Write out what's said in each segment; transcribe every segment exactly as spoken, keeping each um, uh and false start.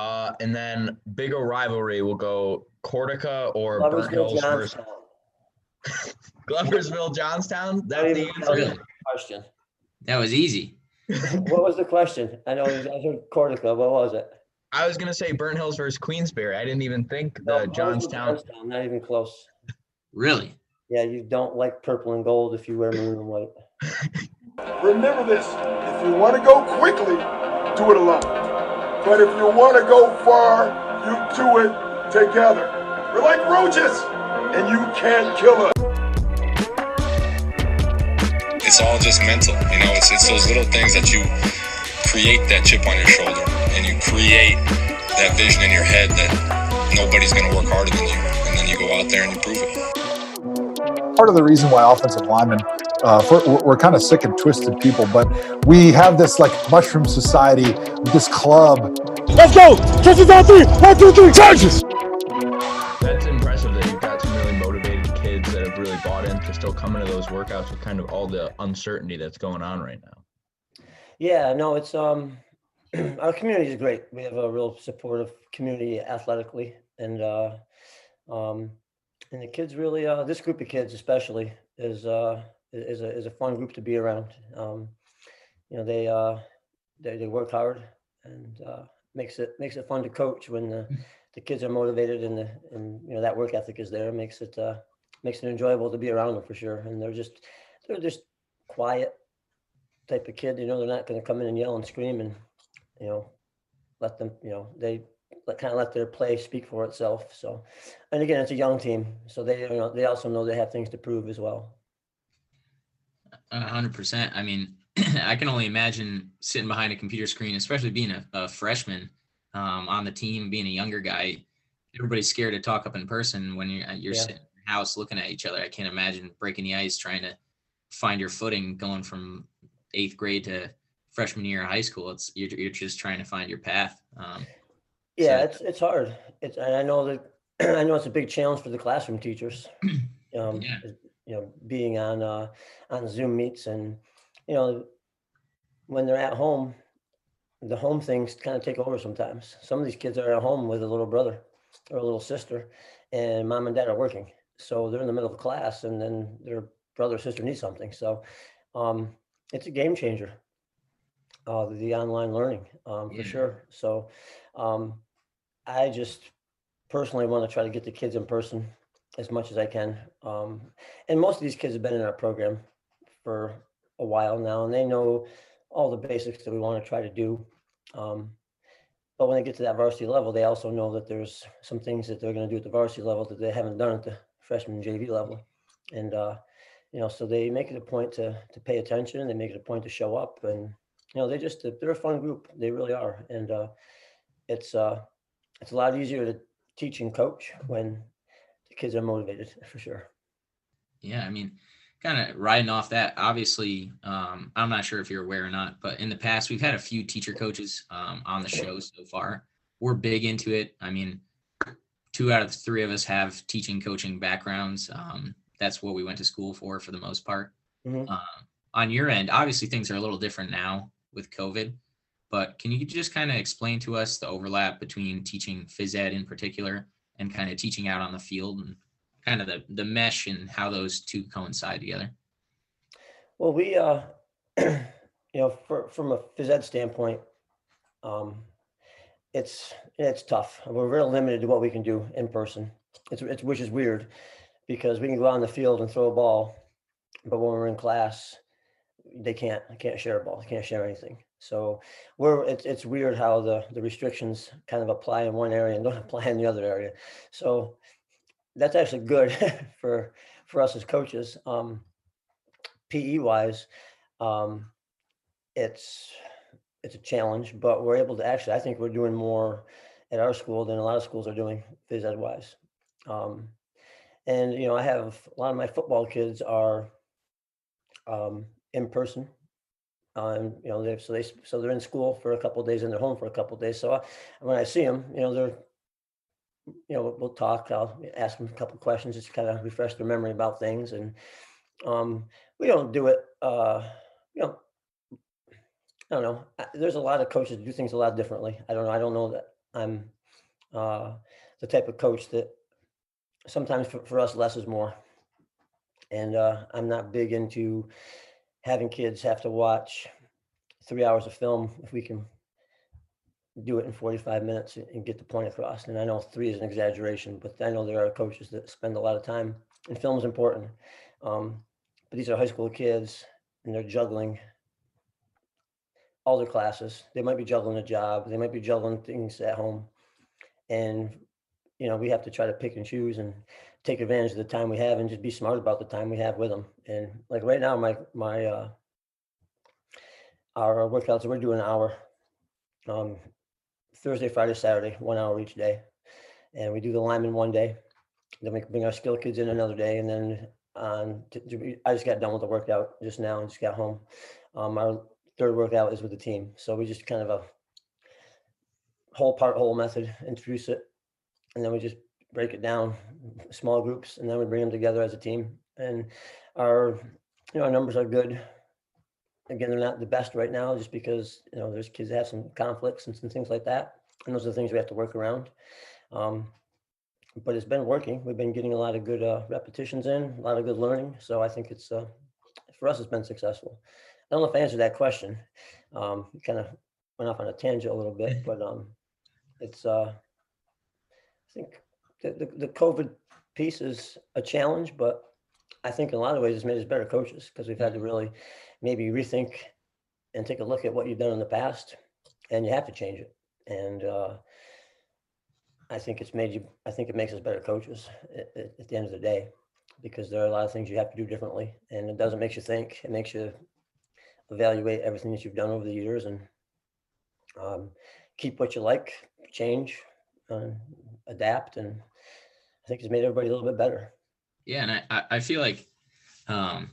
Uh, and then big O rivalry will go Cortica or Burnt Hills versus Gloversville, Johnstown. That's the answer. Question. That was easy. What was the question? I know it was Cortica. What was it? I was going to say Burnt Hills versus Queensbury. I didn't even think the no, Johnstown. Johnstown. Not even close. Really? Yeah, you don't like purple and gold if you wear maroon and white. Remember this. If you want to go quickly, do it alone. But if you want to go far, you do it together. We're like roaches, and you can't kill us. It's all just mental. You know, it's, it's those little things that you create that chip on your shoulder, and you create that vision in your head that nobody's going to work harder than you, and then you go out there and you prove it. Part of the reason why offensive linemen, uh, we're, we're kind of sick and twisted people, but we have this like mushroom society, this club. Let's go! Catches on three! One, two, three, charges! That's impressive that you've got some really motivated kids that have really bought in to still come into those workouts with kind of all the uncertainty that's going on right now. Yeah, no, it's, um, our community is great. We have a real supportive community athletically, and, uh, um, And the kids really, uh, this group of kids especially, is uh, is a is a fun group to be around. Um, you know, they uh, they they work hard, and uh, makes it makes it fun to coach when the, the kids are motivated, and the and you know that work ethic is there. Makes it uh, makes it enjoyable to be around them for sure. And they're just they're just quiet type of kid. You know, they're not going to come in and yell and scream, and you know, let them. You know, they. kind of let their play speak for itself. So, and again, it's a young team, so they you know they also know they have things to prove as well. A hundred percent. I mean, I can only imagine sitting behind a computer screen, especially being a, a freshman um, on the team, being a younger guy. Everybody's scared to talk up in person when you're, you're yeah. sitting in the house looking at each other. I can't imagine breaking the ice, trying to find your footing, going from eighth grade to freshman year of high school. It's you're, you're just trying to find your path. Um, Yeah, it's it's hard. It's and I know that I know it's a big challenge for the classroom teachers. Um, yeah. You know, being on uh, on Zoom meets, and you know, when they're at home, the home things kind of take over sometimes. Some of these kids are at home with a little brother or a little sister, and mom and dad are working, so they're in the middle of class, and then their brother or sister needs something. So, um, it's a game changer. Uh, the online learning, um, for yeah. sure. So. Um, I just personally want to try to get the kids in person as much as I can. Um, and most of these kids have been in our program for a while now, and they know all the basics that we want to try to do. Um, but when they get to that varsity level, they also know that there's some things that they're going to do at the varsity level that they haven't done at the freshman J V level. And, uh, you know, so they make it a point to, to pay attention. They make it a point to show up, and, you know, they just, they're a fun group. They really are. And, uh, It's uh, it's a lot easier to teach and coach when the kids are motivated, for sure. Yeah, I mean, kind of riding off that, obviously, um, I'm not sure if you're aware or not, but in the past, we've had a few teacher coaches um, on the show so far. We're big into it. I mean, two out of the three of us have teaching, coaching backgrounds. Um, that's what we went to school for, for the most part. Mm-hmm. Uh, on your end, obviously, things are a little different now with COVID. But can you just kind of explain to us the overlap between teaching phys ed in particular and kind of teaching out on the field, and kind of the, the mesh and how those two coincide together? Well, we, uh, you know, for, from a phys ed standpoint, um, it's it's tough. We're real limited to what we can do in person, it's, it's which is weird because we can go out on the field and throw a ball, but when we're in class, they can't, they can't share a ball, they can't share anything. So we're it's it's weird how the, the restrictions kind of apply in one area and don't apply in the other area. So that's actually good for for us as coaches. Um, P E wise, um, it's it's a challenge, but we're able to actually, I think we're doing more at our school than a lot of schools are doing phys ed wise. Um, and you know, I have a lot of my football kids are um, in person. Um, you know, they so they so they're in school for a couple of days and they're home for a couple of days. So I, when I see them, you know, they're, you know, we'll talk. I'll ask them a couple of questions just to kind of refresh their memory about things. And um, we don't do it, uh, you know, I don't know. I, there's a lot of coaches that do things a lot differently. I don't know. I don't know that I'm uh, the type of coach that sometimes for, for us, less is more. And uh, I'm not big into having kids have to watch three hours of film if we can do it in forty-five minutes and get the point across. And I know three is an exaggeration, but I know there are coaches that spend a lot of time, and film is important. Um, but these are high school kids, and they're juggling all their classes. They might be juggling a job. They might be juggling things at home. And, you know, we have to try to pick and choose and take advantage of the time we have and just be smart about the time we have with them. And like right now, my, my, uh, our workouts, we're doing an hour, um, Thursday, Friday, Saturday, one hour each day. And we do the linemen one day, then we bring our skill kids in another day. And then on, to, I just got done with the workout just now and just got home. Um, our third workout is with the team. So we just kind of a whole part, whole method, introduce it. And then we just break it down, small groups, and then we bring them together as a team. And our, you know, our numbers are good. Again, they're not the best right now just because, you know, there's kids that have some conflicts and some things like that. And those are the things we have to work around. Um, but it's been working. We've been getting a lot of good uh, repetitions in, a lot of good learning. So I think it's, uh, for us, it's been successful. I don't know if I answered that question. Um, kind of went off on a tangent a little bit, but um, it's, uh, I think the, the, the COVID piece is a challenge, but I think in a lot of ways it's made us better coaches because we've had to really maybe rethink and take a look at what you've done in the past, and you have to change it. And uh, I think it's made you, I think it makes us better coaches at, at, at the end of the day, because there are a lot of things you have to do differently, and it doesn't make you think, it makes you evaluate everything that you've done over the years and um, keep what you like, change, uh, adapt. And I think it's made everybody a little bit better. Yeah. And I, I feel like um,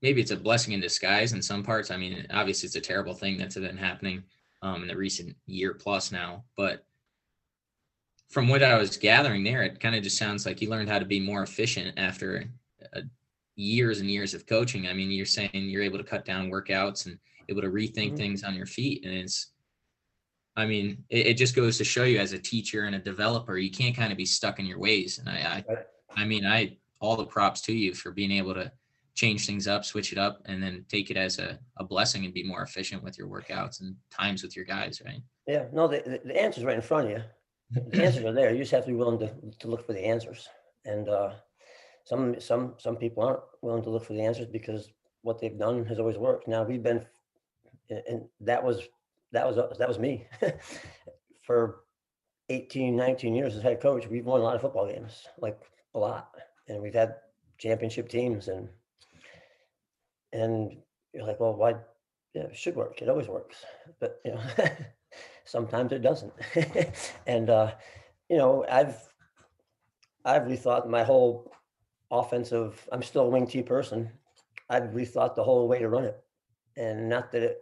maybe it's a blessing in disguise in some parts. I mean, obviously it's a terrible thing that's been happening um, in the recent year plus now, but from what I was gathering there, it kind of just sounds like you learned how to be more efficient after uh, years and years of coaching. I mean, you're saying you're able to cut down workouts and able to rethink mm-hmm. things on your feet. And it's, I mean, it, it just goes to show you as a teacher and a developer, you can't kind of be stuck in your ways. And I, I I mean, I, all the props to you for being able to change things up, switch it up, and then take it as a, a blessing and be more efficient with your workouts and times with your guys, right? Yeah, no, the, the answer's right in front of you. The answers are there. You just have to be willing to, to look for the answers. And uh, some, some, some people aren't willing to look for the answers because what they've done has always worked. Now we've been, and that was, that was, that was me for eighteen, nineteen years as head coach. We've won a lot of football games, like a lot, and we've had championship teams, and and you're like, well, why? Yeah, it should work. It always works, but you know, sometimes it doesn't. And uh, you know, I've I've rethought my whole offensive. I'm still a wing T person. I've rethought the whole way to run it, and not that it,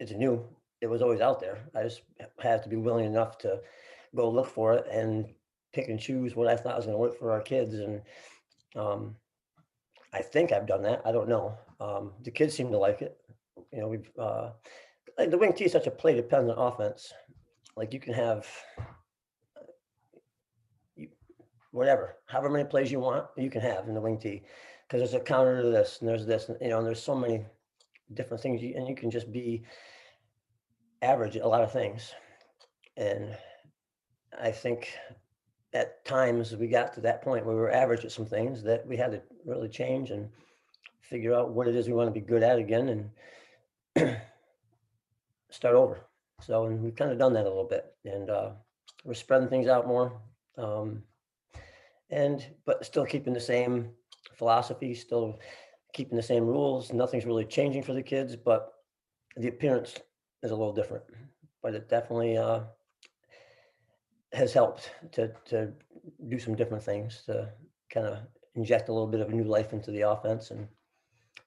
it's new. It was always out there. I just have to be willing enough to go look for it and pick and choose what I thought was going to work for our kids. And um, I think I've done that. I don't know. Um, the kids seem to like it. You know, we've uh, like the wing T is such a play dependent offense. Like you can have you, whatever, however many plays you want, you can have in the wing T, because there's a counter to this and there's this, and, you know, and there's so many different things you, and you can just be average at a lot of things. And I think at times we got to that point where we were average at some things that we had to really change and figure out what it is we want to be good at again and start over. So, and we've kind of done that a little bit, and uh, we're spreading things out more, um, and but still keeping the same philosophy, still keeping the same rules. Nothing's really changing for the kids, but the appearance is a little different. But it definitely uh, has helped to to do some different things, to kind of inject a little bit of a new life into the offense and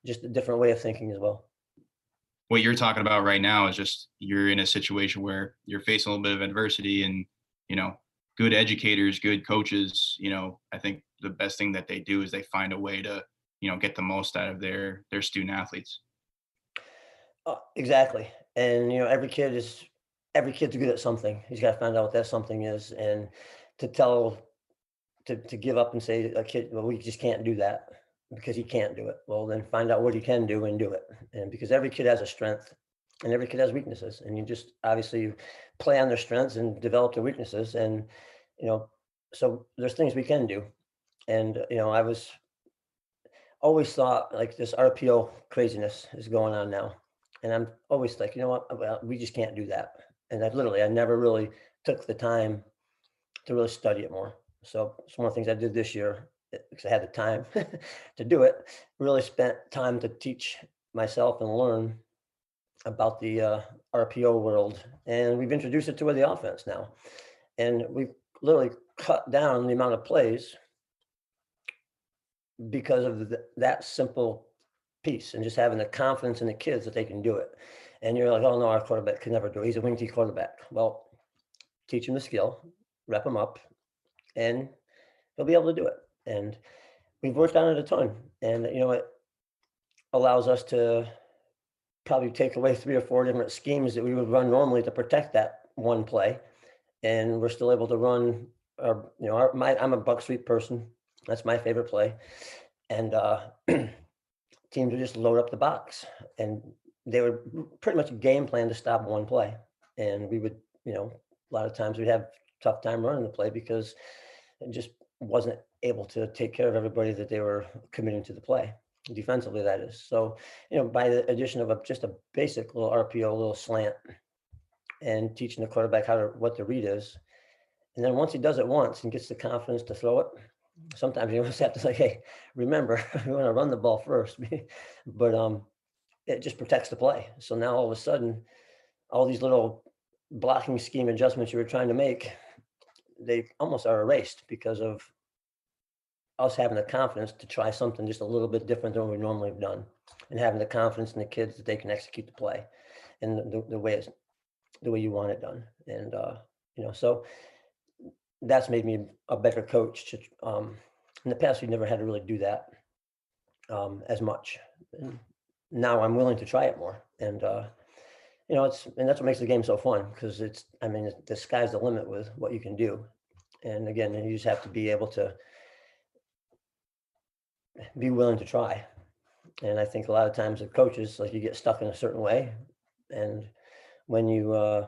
just a different way of thinking as well. What you're talking about right now is just you're in a situation where you're facing a little bit of adversity, and, you know, good educators, good coaches, you know, I think the best thing that they do is they find a way to, you know, get the most out of their, their student athletes. Uh, exactly. And, you know, every kid is every kid's good at something. He's got to find out what that something is, and to tell, to, to give up and say, a kid, well, we just can't do that because he can't do it. Well, then find out what he can do and do it. And because every kid has a strength and every kid has weaknesses, and you just obviously play on their strengths and develop their weaknesses. And, you know, so there's things we can do. And, you know, I was always thought like this R P O craziness is going on now. And I'm always like, you know what, well, we just can't do that. And I've literally, I never really took the time to really study it more. So it's one of the things I did this year, because I had the time to do it, really spent time to teach myself and learn about the uh, R P O world. And we've introduced it to the offense now. And we've literally cut down the amount of plays because of the, that simple piece, and just having the confidence in the kids that they can do it. And you're like, oh no, our quarterback can never do it. He's a wing tee quarterback. Well, teach him the skill, rep him up, and he'll be able to do it. And we've worked on it a ton. And you know, it allows us to probably take away three or four different schemes that we would run normally to protect that one play. And we're still able to run our, you know, our, my, I'm a buck sweep person. That's my favorite play. And uh, teams would just load up the box, and they were pretty much a game plan to stop one play. And we would, you know, a lot of times we'd have tough time running the play because it just wasn't able to take care of everybody that they were committing to the play defensively, that is. So, you know, by the addition of a, just a basic little R P O, a little slant, and teaching the quarterback how to, what the read is. And then once he does it once and gets the confidence to throw it, sometimes you just have to say, hey, remember, we want to run the ball first. But um, it just protects the play. So now all of a sudden, all these little blocking scheme adjustments you were trying to make, they almost are erased because of us having the confidence to try something just a little bit different than what we normally have done, and having the confidence in the kids that they can execute the play and the, the way it's, the way you want it done. And, uh, you know, so that's made me a better coach. To, um, in the past, we never had to really do that um, as much. And now I'm willing to try it more. And, uh, you know, it's, and that's what makes the game so fun, because it's, I mean, the sky's the limit with what you can do. And again, you just have to be able to be willing to try. And I think a lot of times as coaches, like, you get stuck in a certain way. And when you uh,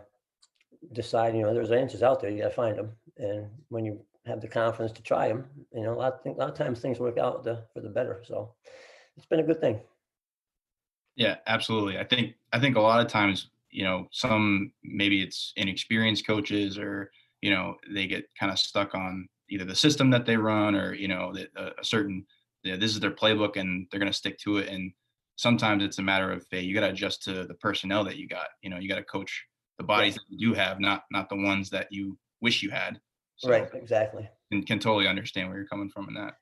decide, you know, there's answers out there, you got to find them. And when you have the confidence to try them, you know, a lot, a lot of times things work out the, for the better. So it's been a good thing. Yeah, absolutely. I think, I think a lot of times, you know, some, maybe it's inexperienced coaches, or, you know, they get kind of stuck on either the system that they run, or, you know, a, a certain, you know, this is their playbook and they're going to stick to it. And sometimes it's a matter of, hey, you got to adjust to the personnel that you got, you know, you got to coach the bodies yeah. that you do have, not, not the ones that you wish you had. So right, exactly. And can totally understand where you're coming from in that.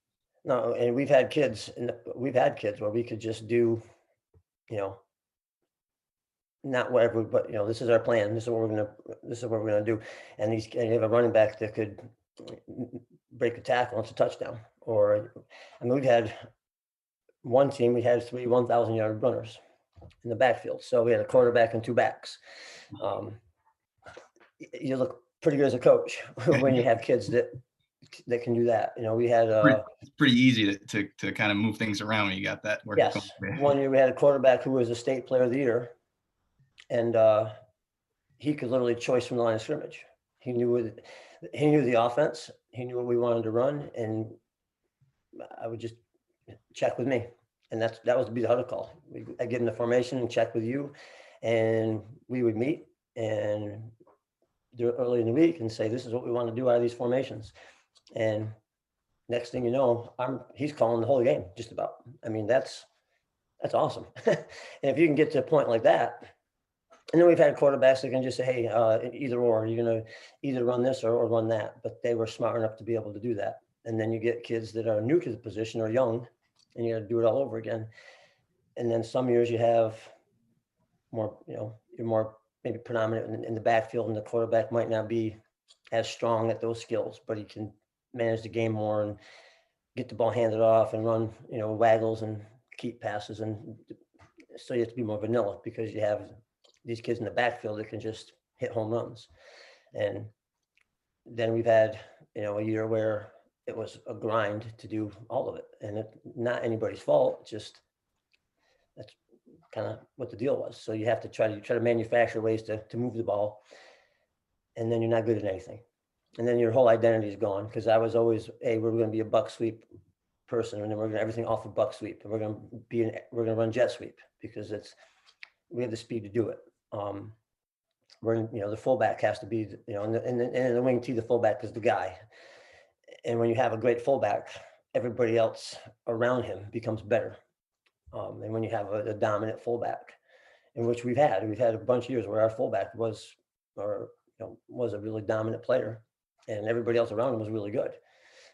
No, and we've had kids, and we've had kids where we could just do, you know, not whatever, but, you know, this is our plan. This is what we're gonna. This is what we're gonna do. And these, and you have a running back that could break a tackle, it's a touchdown. Or, I mean, we've had one team. We had three one thousand yard runners in the backfield. So we had a quarterback and two backs. Um, you look pretty good as a coach when you have kids that that can do that. You know, we had uh, pretty, it's pretty easy to, to to kind of move things around when you got that. Work yes, one year we had a quarterback who was a state player of the year, and uh, he could literally choice from the line of scrimmage. He knew what, he knew the offense. He knew what we wanted to run, and I would just check with me, and that's that was to be the huddle call. We, I give him the formation and check with you, and we would meet and do it early in the week and say, this is what we want to do out of these formations. And next thing you know, I'm he's calling the whole game just about. I mean, that's that's awesome. And if you can get to a point like that, and then we've had quarterbacks that can just say, hey, uh, either or, you're going to either run this or, or run that. But they were smart enough to be able to do that. And then you get kids that are new to the position or young, and you got to do it all over again. And then some years you have more, you know, you're more maybe predominant in, in the backfield, and the quarterback might not be as strong at those skills, but he can manage the game more and get the ball handed off and run, you know, waggles and keep passes. And so you have to be more vanilla because you have these kids in the backfield that can just hit home runs. And then we've had, you know, a year where it was a grind to do all of it, and it, not anybody's fault, just that's kind of what the deal was. So you have to try to try to manufacture ways to, to move the ball, and then you're not good at anything. And then your whole identity is gone, because I was always, hey, we're going to be a buck sweep person, and then we're going to everything off of buck sweep, and we're going to be an, we're going to run jet sweep because it's we have the speed to do it. Um, we're in, you know, the fullback has to be, you know, and the, and the, and the wing tee, the fullback is the guy. And when you have a great fullback, everybody else around him becomes better. Um, and when you have a, a dominant fullback, in which we've had, we've had a bunch of years where our fullback was, or you know, was a really dominant player, and everybody else around him was really good.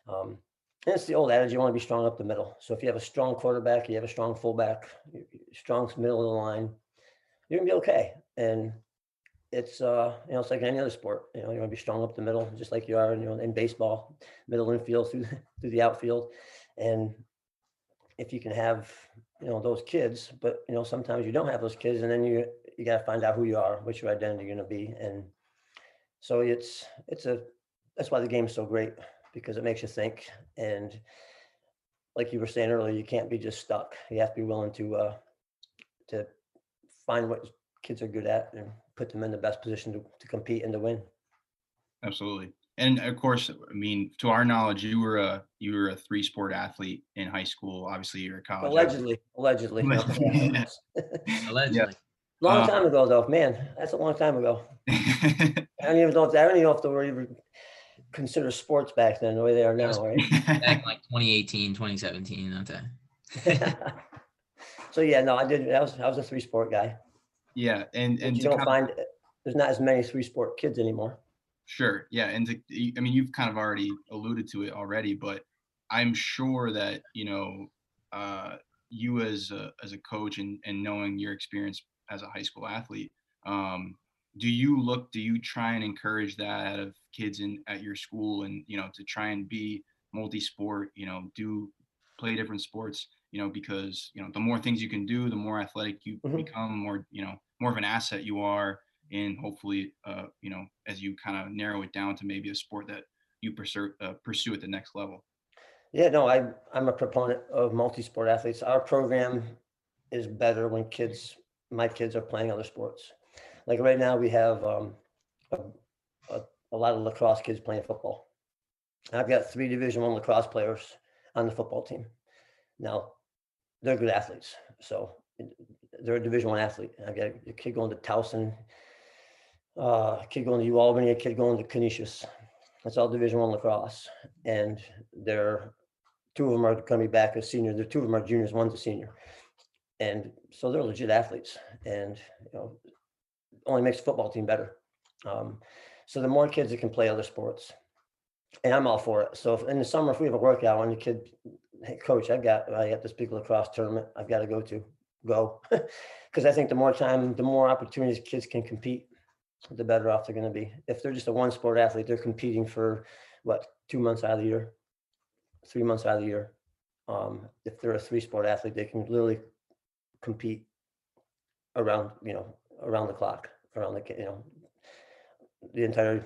Um, and it's the old adage, you want to be strong up the middle. So if you have a strong quarterback, you have a strong fullback, strong middle of the line, you're gonna be okay. And it's, uh, you know, it's like any other sport, you know, you want to be strong up the middle, just like you are, you know, in baseball, middle infield through, through the outfield. And if you can have, you know, those kids, but, you know, sometimes you don't have those kids, and then you, you got to find out who you are, what your identity you're going to be. And so it's, it's a, that's why the game's so great, because it makes you think. And like you were saying earlier, you can't be just stuck. You have to be willing to, uh, to find what kids are good at and put them in the best position to, to compete and to win. Absolutely. And of course, I mean, to our knowledge, you were a, you were a three sport athlete in high school. Obviously you're a college. Allegedly, allegedly. Allegedly. No. Allegedly. Yeah. Long um, time ago though, man, that's a long time ago. I don't even know if, I don't even know if they were even considered sports back then the way they are now, right? Back in like twenty eighteen, twenty seventeen, not that. So yeah, no, I did. I was, I was a three sport guy. Yeah. And, and you don't find of, there's not as many three sport kids anymore. Sure. Yeah. And to, I mean, you've kind of already alluded to it already, but I'm sure that, you know, uh, you as a, as a coach and, and knowing your experience as a high school athlete, um, do you look, do you try and encourage that out of kids in at your school, and, you know, to try and be multi-sport, you know, do play different sports, you know, because, you know, the more things you can do, the more athletic you mm-hmm. become, more, you know, more of an asset you are in, hopefully, uh, you know, as you kind of narrow it down to maybe a sport that you pursue, uh, pursue at the next level. Yeah, no, I, I'm a proponent of multi-sport athletes. Our program is better when kids, my kids are playing other sports. Like right now we have um, a, a, a lot of lacrosse kids playing football. I've got three Division One lacrosse players on the football team. Now they're good athletes. So they're a Division One athlete. I've got a kid going to Towson, uh, a kid going to UAlbany, a kid going to Canisius. That's all Division One lacrosse. And they're, two of them are going to be back as seniors. The two of them are juniors, one's a senior. And so they're legit athletes, and, you know, only makes the football team better. Um, so the more kids that can play other sports, and I'm all for it. So if, in the summer, if we have a workout and the kid, hey coach, I've got, I got this big lacrosse tournament I've got to go to. Go because I think the more time, the more opportunities kids can compete, the better off they're going to be. If they're just a one sport athlete, they're competing for what, two months out of the year, three months out of the year. Um, if they're a three sport athlete, they can literally compete around, you know, around the clock, around the, you know, the entire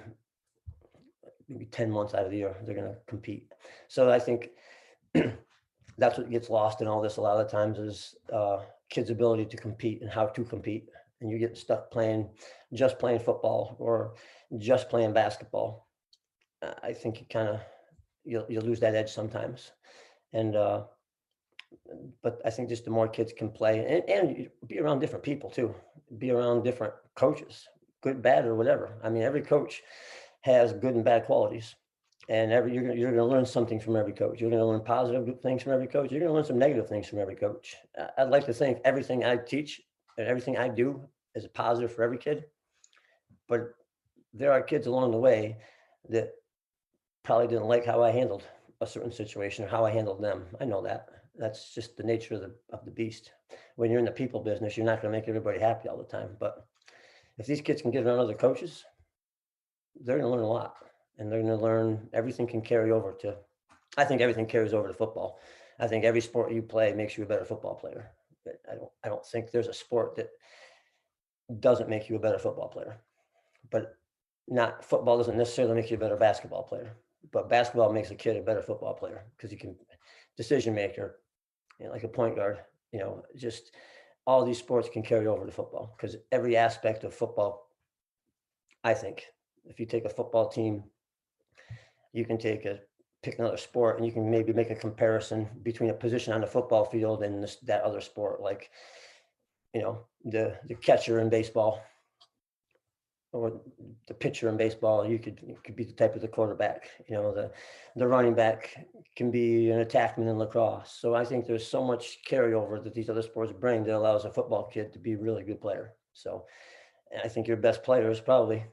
maybe ten months out of the year, they're going to compete. So I think that's what gets lost in all this a lot of the times is uh, kids' ability to compete and how to compete. And you get stuck playing, just playing football or just playing basketball. I think you kind of, you'll, you'll lose that edge sometimes. And, uh, but I think just the more kids can play and, and be around different people too, be around different coaches, good, bad, or whatever. I mean, every coach has good and bad qualities. And every you're gonna you're gonna learn something from every coach. You're gonna learn positive things from every coach. You're gonna learn some negative things from every coach. I'd like to think everything I teach and everything I do is a positive for every kid. But there are kids along the way that probably didn't like how I handled a certain situation or how I handled them. I know that. That's just the nature of the of the beast. When you're in the people business, you're not gonna make everybody happy all the time. But if these kids can get around other coaches, they're gonna learn a lot. And they're going to learn everything can carry over to, I think everything carries over to football. I think every sport you play makes you a better football player. But I don't, I don't think there's a sport that doesn't make you a better football player. but not football doesn't necessarily make you a better basketball player, but basketball makes a kid a better football player because you can decision maker, you know, like a point guard, you know, just all these sports can carry over to football because every aspect of football, I think if you take a football team, you can take a pick another sport and you can maybe make a comparison between a position on the football field and this, that other sport, like, you know, the, the catcher in baseball or the pitcher in baseball, you could, you could be the type of the quarterback, you know, the, the running back can be an attackman in lacrosse. So I think there's so much carryover that these other sports bring that allows a football kid to be a really good player. So I think your best players probably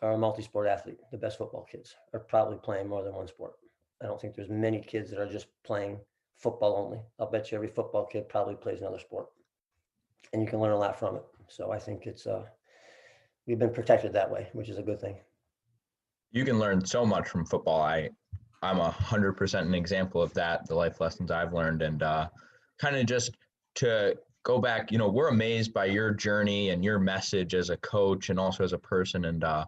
are a multi-sport athlete. The best football kids are probably playing more than one sport. I don't think there's many kids that are just playing football only. I'll bet you every football kid probably plays another sport and you can learn a lot from it. So I think it's, uh, we've been protected that way, which is a good thing. You can learn so much from football. I, I'm a hundred percent an example of that, the life lessons I've learned. And uh, kind of just to go back, you know, we're amazed by your journey and your message as a coach and also as a person. And uh,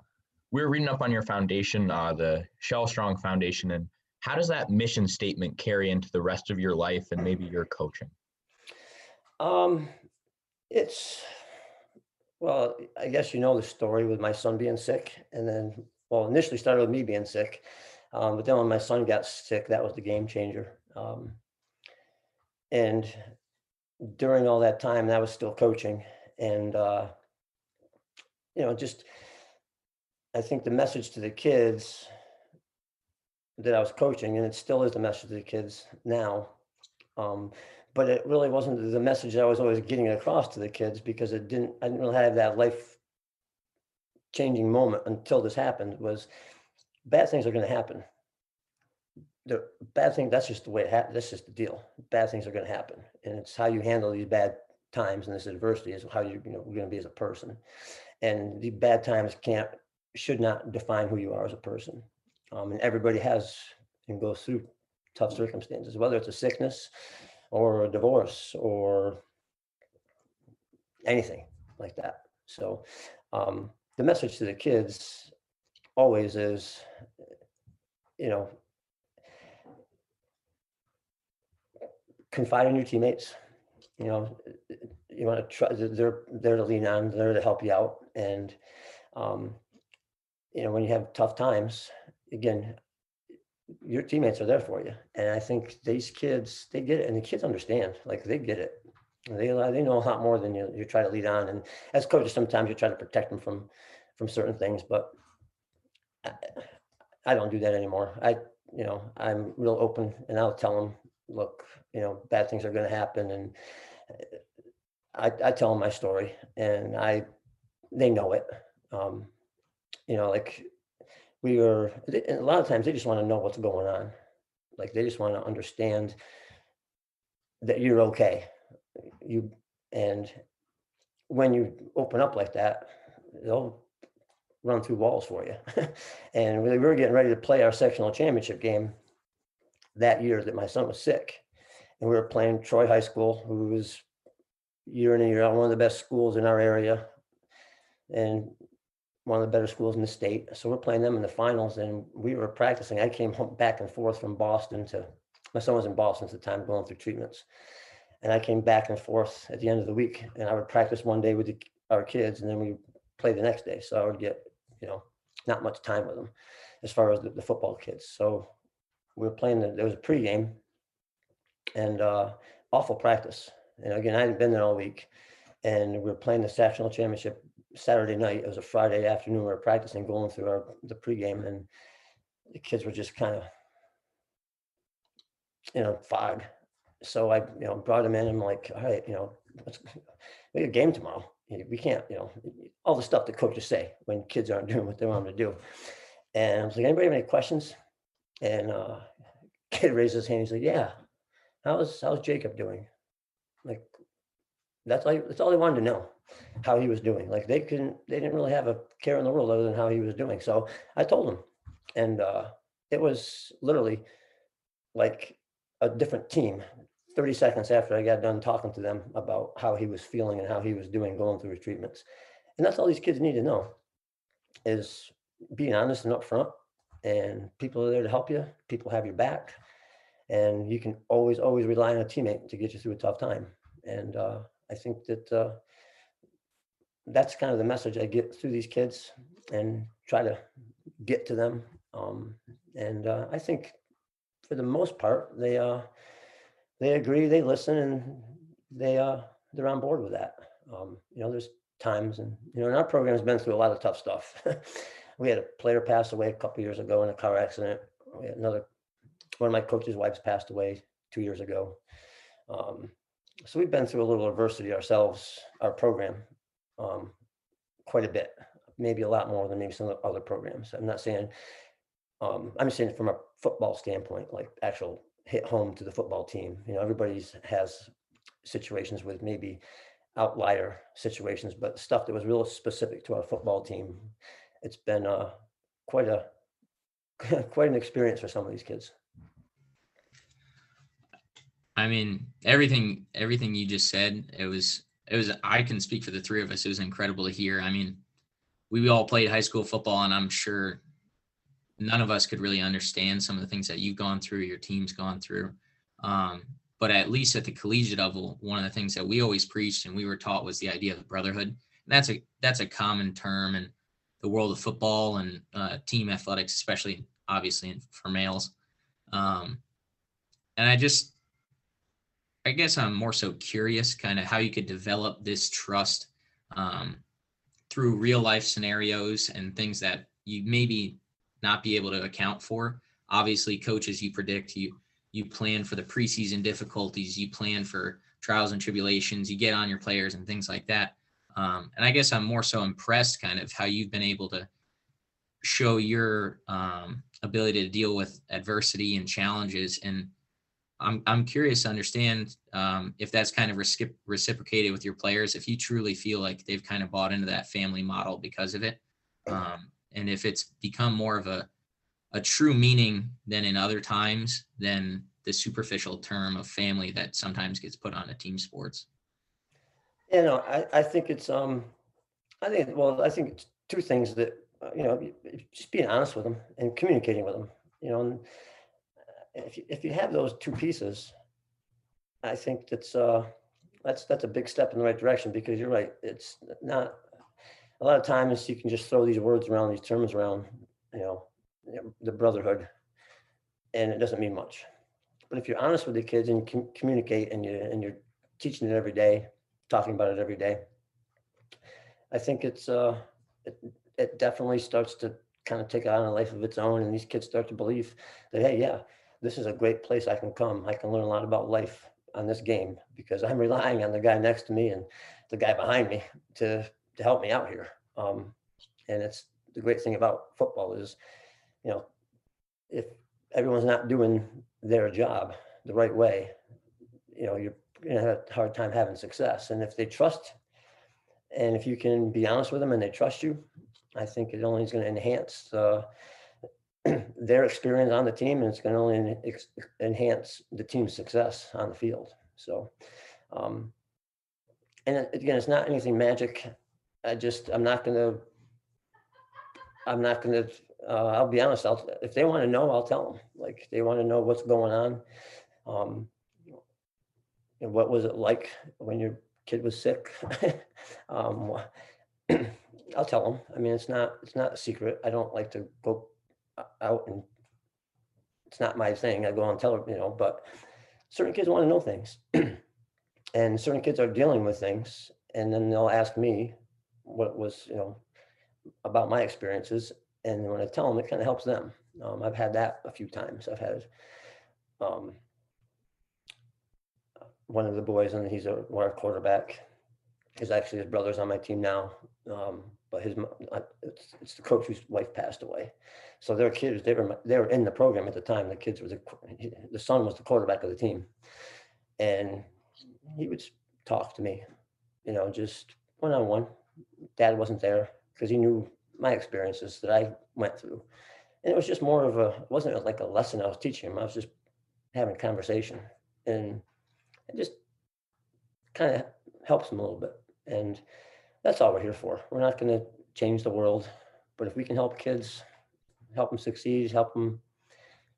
we were reading up on your foundation, uh, the Shell Strong Foundation, and how does that mission statement carry into the rest of your life and maybe your coaching? Um, it's, well, I guess you know the story with my son being sick, and then, well, initially started with me being sick, um, but then when my son got sick, that was the game changer. Um, and during all that time, I was still coaching, and uh, you know, just I think the message to the kids that I was coaching, and it still is the message to the kids now. Um, but it really wasn't the message that I was always getting across to the kids because it didn't, I didn't really have that life changing moment until this happened. Was bad things are going to happen. The bad thing, that's just the way it happens. That's just the deal. Bad things are going to happen. And it's how you handle these bad times and this adversity is how you, you know, we're going to be as a person. And the bad times can't, should not define who you are as a person. Um, and everybody has and goes through tough circumstances, whether it's a sickness or a divorce or anything like that. So um, the message to the kids always is, you know, confide in your teammates. You know, you want to try, they're there to lean on, they're to help you out. And, um, you know, when you have tough times, again, your teammates are there for you. And I think these kids, they get it. And the kids understand, like they get it. They they know a lot more than you, you try to lead on. And as coaches, sometimes you try to protect them from, from certain things, but I, I don't do that anymore. I, you know, I'm real open and I'll tell them, look, you know, bad things are going to happen. And I, I tell them my story and I, they know it. Um, you know, like, we are, and a lot of times they just want to know what's going on. Like they just want to understand that you're okay. You, and when you open up like that, they'll run through walls for you. And we were getting ready to play our sectional championship game that year that my son was sick. And we were playing Troy High School, who was year in and year out, one of the best schools in our area. And one of the better schools in the state. So we're playing them in the finals and we were practicing. I came home back and forth from Boston to, my son was in Boston at the time going through treatments. And I came back and forth at the end of the week and I would practice one day with the, our kids and then we play the next day. So I would get, you know, not much time with them as far as the, the football kids. So we were playing, the, there was a pregame and uh, awful practice. And again, I hadn't been there all week and we were playing the sectional championship Saturday night. It was a Friday afternoon. We were practicing, going through our the pregame, and the kids were just kind of, you know, fogged. So I, you know, brought them in. And I'm like, all right, you know, let's make a game tomorrow. We can't, you know, all the stuff that coaches say when kids aren't doing what they want them to do. And I was like, anybody have any questions? And uh, kid raised his hand. He's like, yeah. How's how's Jacob doing? Like, that's all. That's all they wanted to know. How he was doing. Like they couldn't, they didn't really have a care in the world other than how he was doing. So I told him, and uh, it was literally like a different team. thirty seconds after I got done talking to them about how he was feeling and how he was doing, going through his treatments. And that's all these kids need to know. is being honest and upfront, and people are there to help you. People have your back, and you can always, always rely on a teammate to get you through a tough time. And uh, I think that uh, that's kind of the message I get through these kids and try to get to them. Um, and uh, I think for the most part, they uh, they agree, they listen, and they uh, they're on board with that. Um, you know, there's times, and you know, and our program has been through a lot of tough stuff. We had a player pass away a couple of years ago in a car accident. We had another one of my coach's wives passed away two years ago. Um, so we've been through a little adversity ourselves, our program, um, quite a bit, maybe a lot more than maybe some of the other programs. I'm not saying, um, I'm saying from a football standpoint, like actual hit home to the football team. You know, everybody's has situations with maybe outlier situations, but stuff that was real specific to our football team. It's been uh, quite a quite an experience for some of these kids. I mean, everything everything you just said, it was it was I can speak for the three of us. It was incredible to hear. I mean, we all played high school football, and I'm sure none of us could really understand some of the things that you've gone through, your team's gone through. Um, but at least at the collegiate level, one of the things that we always preached and we were taught was the idea of brotherhood. And that's a that's a common term in the world of football and uh, team athletics, especially obviously for males. Um, and I just, I guess I'm more so curious kind of how you could develop this trust um, through real life scenarios and things that you maybe not be able to account for. Obviously coaches, you predict, you, you plan for the preseason difficulties, you plan for trials and tribulations, you get on your players and things like that. Um, and I guess I'm more so impressed kind of how you've been able to show your um, ability to deal with adversity and challenges. And I'm I'm curious to understand um, if that's kind of recipro- reciprocated with your players, if you truly feel like they've kind of bought into that family model because of it. Um, and if it's become more of a, a true meaning than in other times than the superficial term of family that sometimes gets put on a team sports. You know, I, I think it's, um, I think, well, I think it's two things that, uh, you know, just being honest with them and communicating with them, you know, and if you, if you have those two pieces, I think that's, uh, that's, that's a big step in the right direction, because you're right. It's not, a lot of times you can just throw these words around, these terms around, you know, the brotherhood, and it doesn't mean much. But if you're honest with the kids and com- communicate and you, and you're teaching it every day, talking about it every day, I think it's uh it, it definitely starts to kind of take on a life of its own, and these kids start to believe that, hey, yeah, this is a great place. I can come, I can learn a lot about life on this game, because I'm relying on the guy next to me and the guy behind me to to help me out here. Um and it's the great thing about football is, you know, if everyone's not doing their job the right way, you know, you're you know, have a hard time having success. And if they trust, and if you can be honest with them and they trust you, I think it only is going to enhance uh, their experience on the team, and it's going to only ex- enhance the team's success on the field. So, um, and again, it's not anything magic. I just, I'm not going to, I'm not going to, uh, I'll be honest. I'll, if they want to know, I'll tell them. Like, they want to know what's going on. Um, And what was it like when your kid was sick? um, I'll tell them. I mean, it's not it's not a secret. I don't like to go out, and it's not my thing. I go on and tell them, you know, but certain kids want to know things. And certain kids are dealing with things. And then they'll ask me what was, you know, about my experiences. And when I tell them, it kind of helps them. Um, I've had that a few times. I've had, um, one of the boys, and he's a our quarterback. He's actually, his brother's on my team now, um, but his it's, it's the coach whose wife passed away. So their kids, they were they were in the program at the time. The kids were the the son was the quarterback of the team, and he would talk to me, you know, just one on one. Dad wasn't there because he knew my experiences that I went through, and it was just more of a it wasn't like a lesson I was teaching him. I was just having a conversation, and it just kind of helps them a little bit. And that's all we're here for. We're not going to change the world. But if we can help kids, help them succeed, help them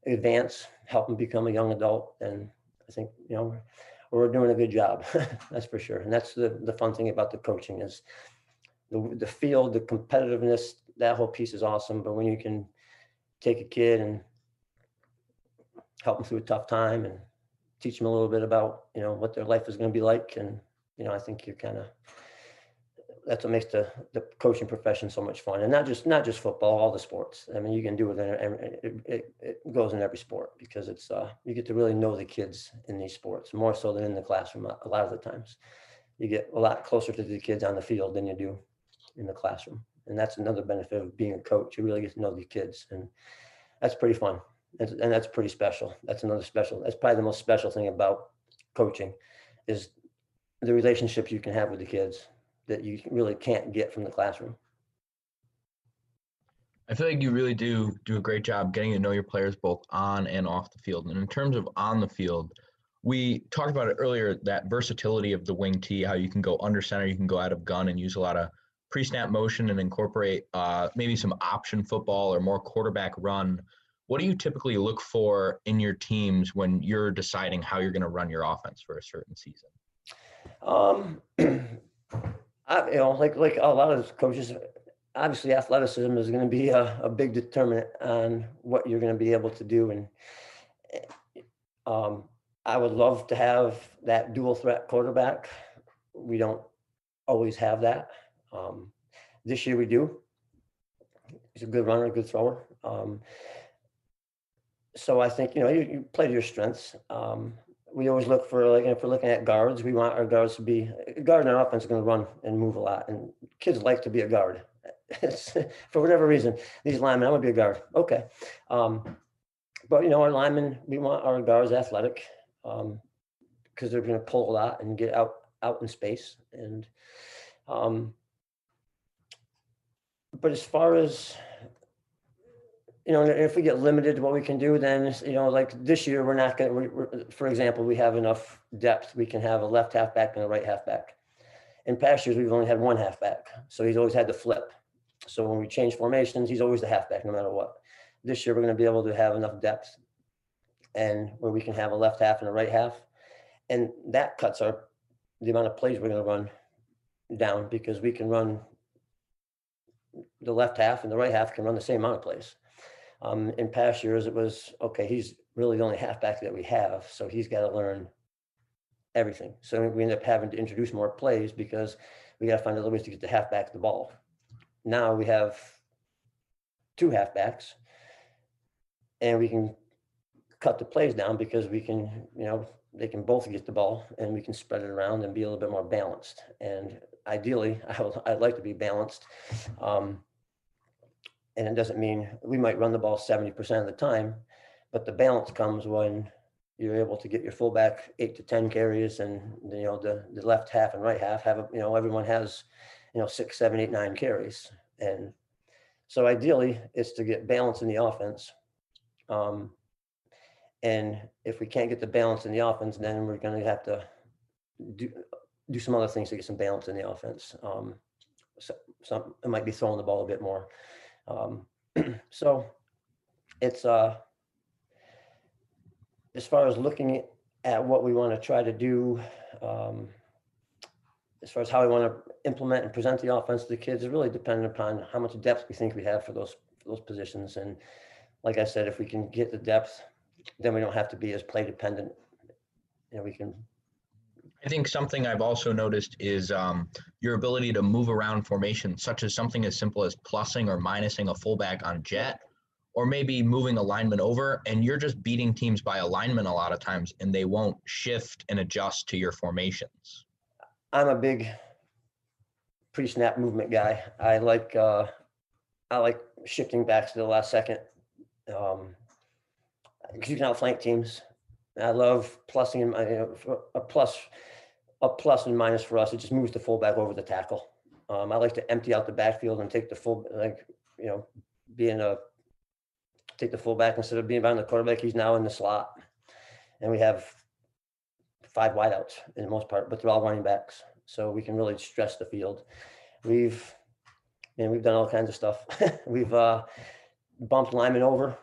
advance, help them become a young adult, then I think, you know, we're doing a good job. That's for sure. And that's the, the fun thing about the coaching is the, the field, the competitiveness, that whole piece is awesome. But when you can take a kid and help them through a tough time and teach them a little bit about, you know, what their life is going to be like. And, you know, I think you're kind of, that's what makes the, the coaching profession so much fun. And not just, not just football, all the sports. I mean, you can do it, in, it, it goes in every sport because it's, uh, you get to really know the kids in these sports more so than in the classroom. A lot of the times you get a lot closer to the kids on the field than you do in the classroom. And that's another benefit of being a coach. You really get to know the kids, and that's pretty fun. And that's pretty special. That's another special. That's probably the most special thing about coaching is the relationships you can have with the kids that you really can't get from the classroom. I feel like you really do do a great job getting to know your players both on and off the field. And in terms of on the field, we talked about it earlier, that versatility of the wing tee, how you can go under center, you can go out of gun and use a lot of pre-snap motion and incorporate uh, maybe some option football or more quarterback run. What do you typically look for in your teams when you're deciding how you're going to run your offense for a certain season? Um, I, you know, like like a lot of coaches, obviously athleticism is going to be a, a big determinant on what you're going to be able to do. And um, I would love to have that dual threat quarterback. We don't always have that. Um, this year we do. He's a good runner, a good thrower. Um, So I think, you know, you, you play to your strengths. Um, we always look for, like, if we're looking at guards, we want our guards to be, a guard in our offense is going to run and move a lot. And kids like to be a guard. For whatever reason, these linemen, I want to be a guard. Okay. Um, but, you know, our linemen, we want our guards athletic um, because they're going to pull a lot and get out, out in space. And, um, but as far as, you know, if we get limited to what we can do, then, you know, like this year, we're not going to, for example, we have enough depth. We can have a left halfback and a right halfback. In past years, we've only had one halfback. So he's always had to flip. So when we change formations, he's always the halfback, no matter what. This year, we're going to be able to have enough depth and where we can have a left half and a right half. And that cuts our, the amount of plays we're going to run down because we can run the left half and the right half can run the same amount of plays. Um, in past years, it was, okay, he's really the only halfback that we have, so he's got to learn everything. So we end up having to introduce more plays because we got to find other ways to get the halfback the ball. Now we have two halfbacks, and we can cut the plays down because we can, you know, they can both get the ball, and we can spread it around and be a little bit more balanced. And ideally, I would, I'd like to be balanced. Um, And it doesn't mean we might run the ball seventy percent of the time, but the balance comes when you're able to get your fullback eight to ten carries and, you know, the, the left half and right half have, a, you know, everyone has, you know, six, seven, eight, nine carries. And so ideally it's to get balance in the offense. Um, and if we can't get the balance in the offense, then we're going to have to do, do some other things to get some balance in the offense. Um, so, so it might be throwing the ball a bit more. Um, so it's, uh, as far as looking at what we want to try to do, um, as far as how we want to implement and present the offense to the kids, is really dependent upon how much depth we think we have for those, for those positions. And like I said, if we can get the depth, then we don't have to be as play dependent, and we can. I think something I've also noticed is um, your ability to move around formations, such as something as simple as plussing or minusing a fullback on jet, or maybe moving a lineman over, and you're just beating teams by alignment a lot of times, and they won't shift and adjust to your formations. I'm a big pre-snap movement guy. I like uh, I like shifting backs to the last second because um, you can outflank teams. I love plussing and you know, a plus, a plus and minus for us. It just moves the fullback over the tackle. Um, I like to empty out the backfield and take the full, like you know, being a take the fullback instead of being behind the quarterback. He's now in the slot, and we have five wideouts in the most part, but they're all running backs, so we can really stress the field. We've, and we've done all kinds of stuff. We've uh, bumped linemen over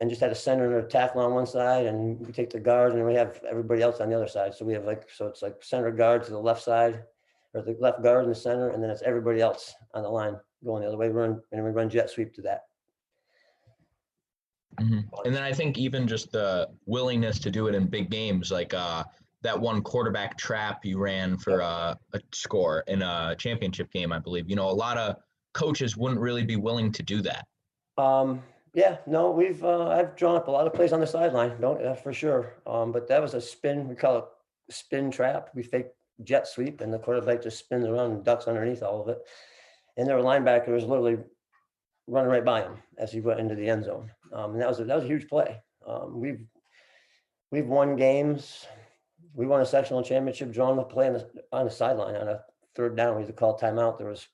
and just had a center and a tackle on one side, and we take the guard and we have everybody else on the other side. So we have like, so it's like center guard to the left side, or the left guard in the center, and then it's everybody else on the line going the other way, run, and we run jet sweep to that. Mm-hmm. And then I think even just the willingness to do it in big games, like uh, that one quarterback trap you ran for uh, a score in a championship game, I believe. You know, a lot of coaches wouldn't really be willing to do that. Um, yeah, no, we've uh, I've drawn up a lot of plays on the sideline, don't uh, for sure. Um, but that was a spin. We call it spin trap. We fake jet sweep, and the quarterback just spins around and ducks underneath all of it. And their linebacker was literally running right by him as he went into the end zone. Um, and that was a, that was a huge play. Um, we've we've won games. We won a sectional championship drawing a play on the, on the sideline on a third down. We had to call timeout. There was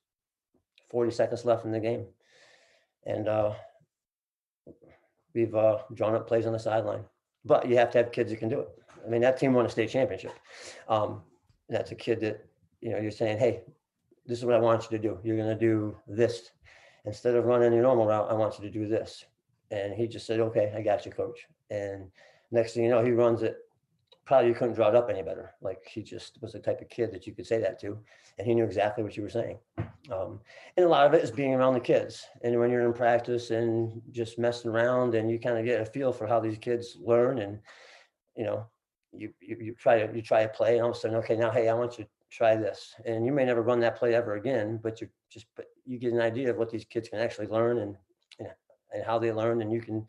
forty seconds left in the game, and uh, we've uh, drawn up plays on the sideline. But you have to have kids that can do it. I mean, that team won a state championship. Um, and that's a kid that, you know, you're saying, hey, this is what I want you to do. You're going to do this. Instead of running your normal route, I want you to do this. And he just said, okay, I got you, coach. And next thing you know, he runs it. Probably you couldn't draw it up any better. Like, he just was the type of kid that you could say that to. And he knew exactly what you were saying. Um, and a lot of it is being around the kids. And when you're in practice and just messing around, and you kind of get a feel for how these kids learn. And, you know, you, you, you try to, you try a play, and all of a sudden, okay, now, hey, I want you to try this. And you may never run that play ever again, but you just, but you get an idea of what these kids can actually learn, and, you know, and how they learn. And you can,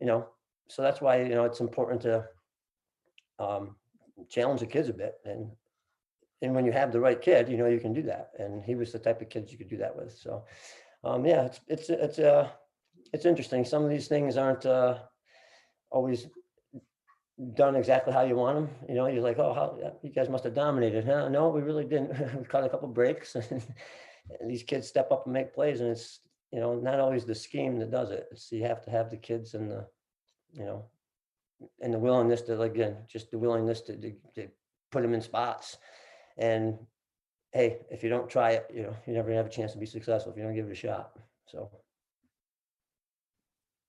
you know, so that's why, you know, it's important to um, challenge the kids a bit. And, and when you have the right kid, you know, you can do that. And he was the type of kid you could do that with. So, um, yeah, it's, it's, it's, uh, it's interesting. Some of these things aren't, uh, always done exactly how you want them. You know, you're like, oh, how, you guys must have dominated. Huh? No, we really didn't. We caught a couple breaks, and, and these kids step up and make plays. And it's, you know, not always the scheme that does it. So you have to have the kids and the, you know, and the willingness to, again, just the willingness to, to, to put them in spots. And hey, if you don't try it, you know, you never have a chance to be successful if you don't give it a shot. So.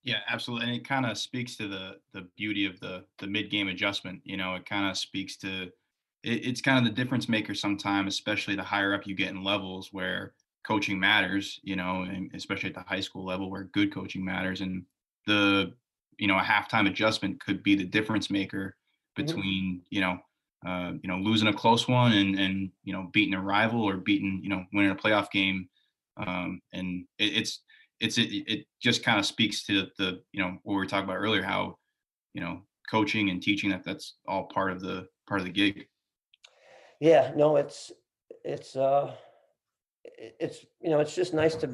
Yeah, absolutely. And it kind of speaks to the the beauty of the the mid-game adjustment. You know, it kind of speaks to, it, it's kind of the difference maker sometimes, especially the higher up you get in levels where coaching matters, you know, and especially at the high school level where good coaching matters. And the, you know, a halftime adjustment could be the difference maker between, you know, uh, you know, losing a close one and, and, you know, beating a rival, or beating, you know, winning a playoff game. Um, and it, it's, It's it, it just kind of speaks to the, you know, what we were talking about earlier, how, you know, coaching and teaching, that that's all part of the part of the gig. Yeah, no, it's it's uh it's, you know, it's just nice to,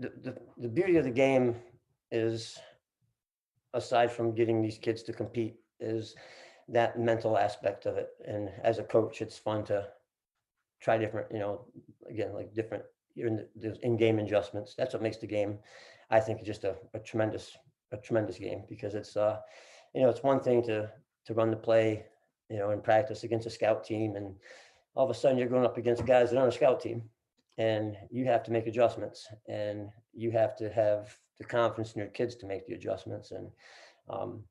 the, the, the beauty of the game is, aside from getting these kids to compete, is that mental aspect of it. And as a coach, it's fun to try different, you know, again, like different in the in-game adjustments. That's what makes the game, I think, just a, a tremendous, a tremendous game, because it's, uh, you know, it's one thing to, to run the play, you know, in practice against a scout team. And all of a sudden you're going up against guys that aren't a scout team, and you have to make adjustments, and you have to have the confidence in your kids to make the adjustments. And, um,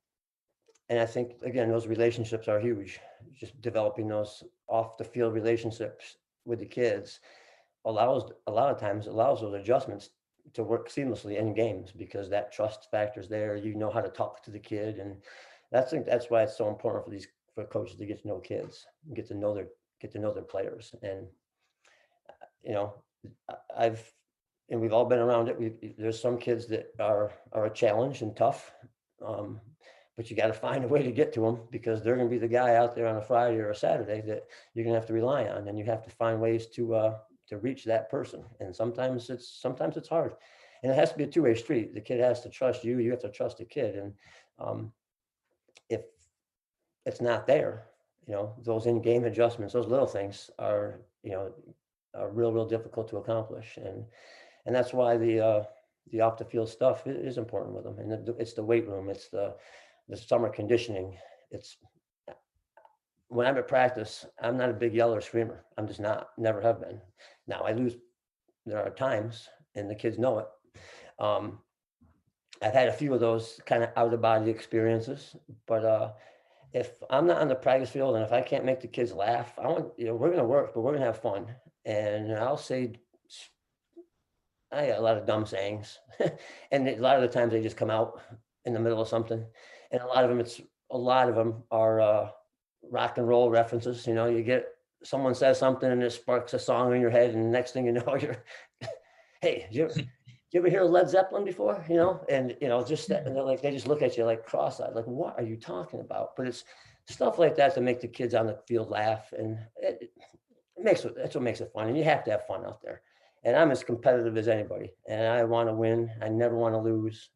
and I think, again, those relationships are huge, just developing those off the field relationships with the kids. Allows a lot of times allows those adjustments to work seamlessly in games, because that trust factor is there. You know how to talk to the kid, and that's that's why it's so important for these for coaches to get to know kids, get to know their get to know their players. And you know, I've and we've all been around it. We, there's some kids that are are a challenge and tough, um, but you got to find a way to get to them, because they're going to be the guy out there on a Friday or a Saturday that you're going to have to rely on, and you have to find ways to. Uh, to reach that person. And sometimes it's, sometimes it's hard, and it has to be a two-way street. The kid has to trust you, you have to trust the kid. And um, if it's not there, you know, those in-game adjustments, those little things are, you know, are real, real difficult to accomplish. And, and that's why the, uh, the off the field stuff is important with them. And it's the weight room, it's the, the summer conditioning. It's, when I'm at practice, I'm not a big yeller screamer. I'm just not, never have been. Now I lose, there are times and the kids know it. Um, I've had a few of those kind of out of body experiences, but uh, if I'm not on the practice field and if I can't make the kids laugh, I want, you know, we're going to work, but we're going to have fun. And I'll say, I got a lot of dumb sayings and a lot of the times they just come out in the middle of something. And a lot of them, it's a lot of them are uh, rock and roll references. You know, you get, someone says something and it sparks a song in your head. And the next thing you know, you're, hey, did you, did you ever hear Led Zeppelin before? You know, and, you know, just that, and they're like, they just look at you like cross-eyed, like, what are you talking about? But it's stuff like that to make the kids on the field laugh. And it, it makes it, that's what makes it fun. And you have to have fun out there. And I'm as competitive as anybody. And I want to win. I never want to lose.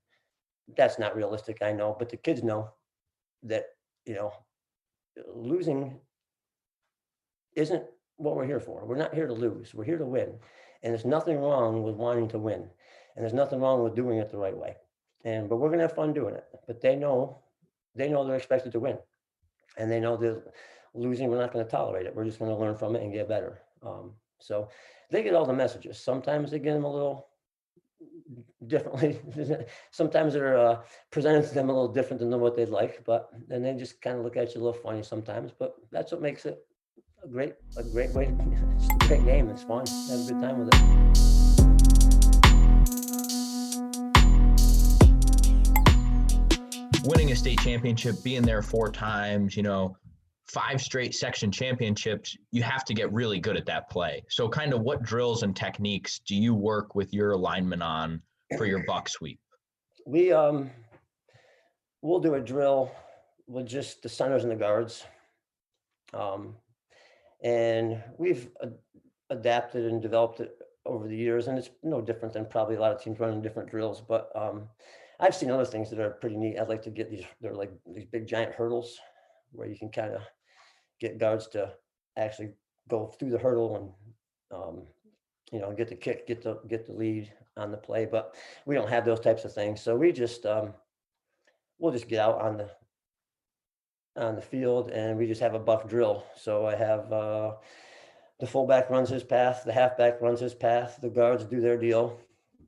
That's not realistic, I know, but the kids know that, you know, losing isn't what we're here for. We're not here to lose. We're here to win. And there's nothing wrong with wanting to win. And there's nothing wrong with doing it the right way. And, but we're going to have fun doing it. But they know, they know they're expected to win. And they know that losing, we're not going to tolerate it. We're just going to learn from it and get better. Um, so they get all the messages. Sometimes they get them a little differently. Sometimes they're uh, presented to them a little different than what they'd like. But then they just kind of look at you a little funny sometimes. But that's what makes it a great, a great way. It's a great game. It's fun. Have a good time with it. Winning a state championship, being there four times, you know, five straight section championships, you have to get really good at that play. So kind of what drills and techniques do you work with your linemen on for your buck sweep? We, um, we'll do a drill with just the centers and the guards. Um, and we've uh, adapted and developed it over the years, and it's no different than probably a lot of teams running different drills, but um, I've seen other things that are pretty neat. I'd like to get these, they're like these big giant hurdles where you can kind of get guards to actually go through the hurdle and, um, you know, get the kick, get the, get the lead on the play, but we don't have those types of things. So we just, um, we'll just get out on the, on the field and we just have a buck drill. So I have, uh, the fullback runs his path, the halfback runs his path, the guards do their deal.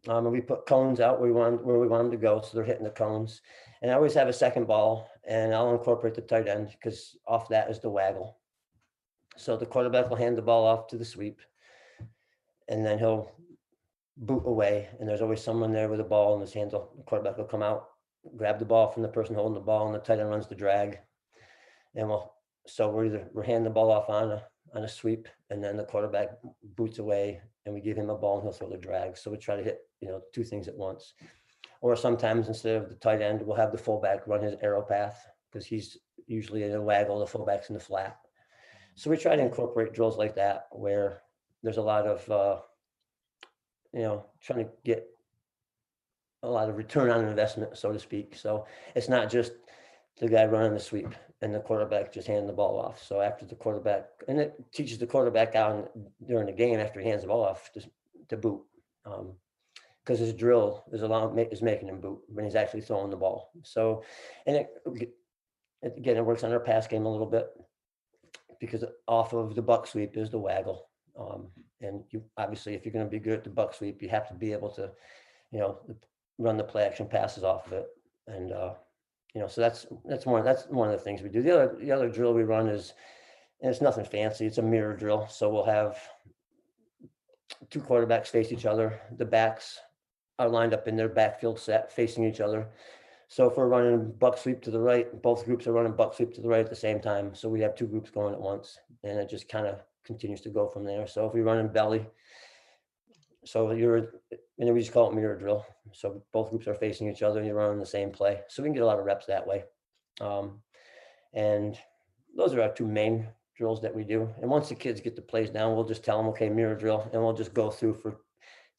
Um, and we put cones out where we want, where we want them to go. So they're hitting the cones. And I always have a second ball, and I'll incorporate the tight end because off that is the waggle. So the quarterback will hand the ball off to the sweep, and then he'll boot away. And there's always someone there with a the ball in his hands. The quarterback will come out, grab the ball from the person holding the ball, and the tight end runs the drag. And we'll, so we're either we're handing the ball off on a on a sweep, and then the quarterback boots away, and we give him a ball, and he'll throw the drag. So we try to hit, you know, two things at once. Or sometimes instead of the tight end, we'll have the fullback run his arrow path because he's usually in a waggle, the fullback's in the flat. So we try to incorporate drills like that where there's a lot of, uh, you know, trying to get a lot of return on investment, so to speak. So it's not just the guy running the sweep and the quarterback just handing the ball off. So after the quarterback, and it teaches the quarterback out during the game after he hands the ball off to, to boot. Um, because his drill is allowing is making him boot when he's actually throwing the ball. So, and it, again, it works on our pass game a little bit because off of the buck sweep is the waggle. Um, and you obviously, if you're going to be good at the buck sweep, you have to be able to, you know, run the play action passes off of it. And uh, you know, so that's that's one that's one of the things we do. The other the other drill we run is, and it's nothing fancy. It's a mirror drill. So we'll have two quarterbacks face each other. The backs are lined up in their backfield set facing each other. So if we're running buck sweep to the right, both groups are running buck sweep to the right at the same time. So we have two groups going at once, and it just kind of continues to go from there. So if we run in belly, so you're, and then we just call it mirror drill. So both groups are facing each other and you're running the same play. So we can get a lot of reps that way. Um, and those are our two main drills that we do. And once the kids get the plays down, we'll just tell them, okay, mirror drill, and we'll just go through for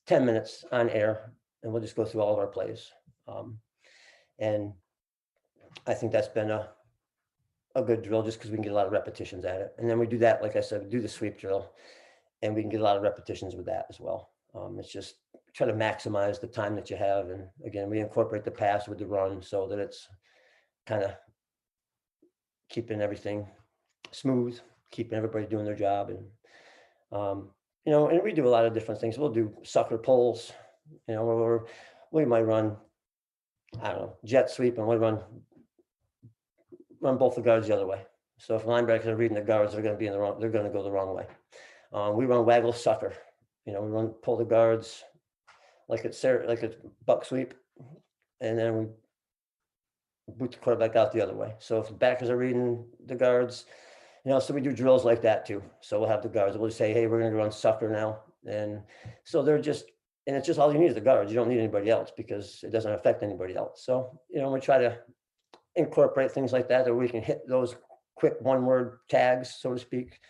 ten minutes on air. And we'll just go through all of our plays. Um, and I think that's been a a good drill just because we can get a lot of repetitions at it. And then we do that, like I said, we do the sweep drill, and we can get a lot of repetitions with that as well. Um, it's just try to maximize the time that you have. And again, we incorporate the pass with the run so that it's kind of keeping everything smooth, keeping everybody doing their job. And, um, you know, and we do a lot of different things. We'll do sucker pulls. you know, or we might run, I don't know, jet sweep, and we run run both the guards the other way. So if linebackers are reading the guards, they're going to be in the wrong, they're going to go the wrong way. Um, we run waggle sucker, you know, we run pull the guards like it's like it's buck sweep, and then we boot the quarterback out the other way. So if the backers are reading the guards, you know, so we do drills like that too. So we'll have the guards, we'll just say, hey, we're going to run sucker now. And so they're just, and it's just all you need is the guards. You don't need anybody else because it doesn't affect anybody else. So, you know, we try to incorporate things like that, that we can hit those quick one word tags, so to speak,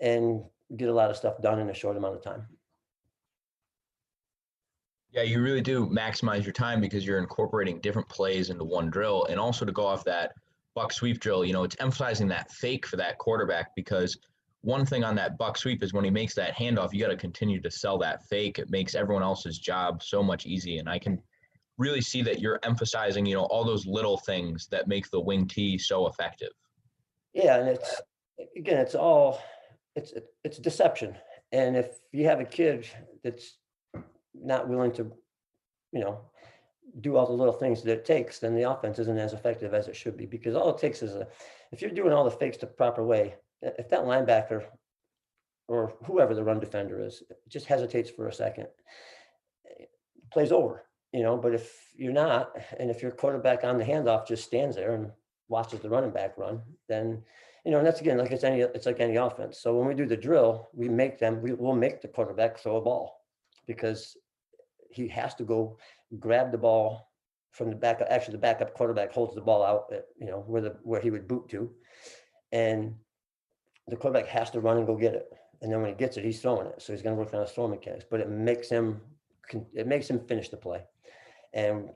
and get a lot of stuff done in a short amount of time. Yeah, you really do maximize your time because you're incorporating different plays into one drill. And also to go off that buck sweep drill, you know, it's emphasizing that fake for that quarterback, because one thing on that buck sweep is when he makes that handoff, you got to continue to sell that fake. It makes everyone else's job so much easier. And I can really see that you're emphasizing, you know, all those little things that make the wing tee so effective. Yeah. And it's, again, it's all, it's, it's deception. And if you have a kid that's not willing to, you know, do all the little things that it takes, then the offense isn't as effective as it should be, because all it takes is a, if you're doing all the fakes the proper way, if that linebacker or whoever the run defender is just hesitates for a second, plays over, you know. But if you're not, and if your quarterback on the handoff just stands there and watches the running back run, then, you know, and that's, again, like it's any, it's like any offense. So when we do the drill, we make them, we will make the quarterback throw a ball, because he has to go grab the ball from the backup. Actually, the backup quarterback holds the ball out, at, you know, where the, where he would boot to, and the quarterback has to run and go get it. And then when he gets it, he's throwing it. So he's going to work on his throwing mechanics, but it makes him, it makes him finish the play. And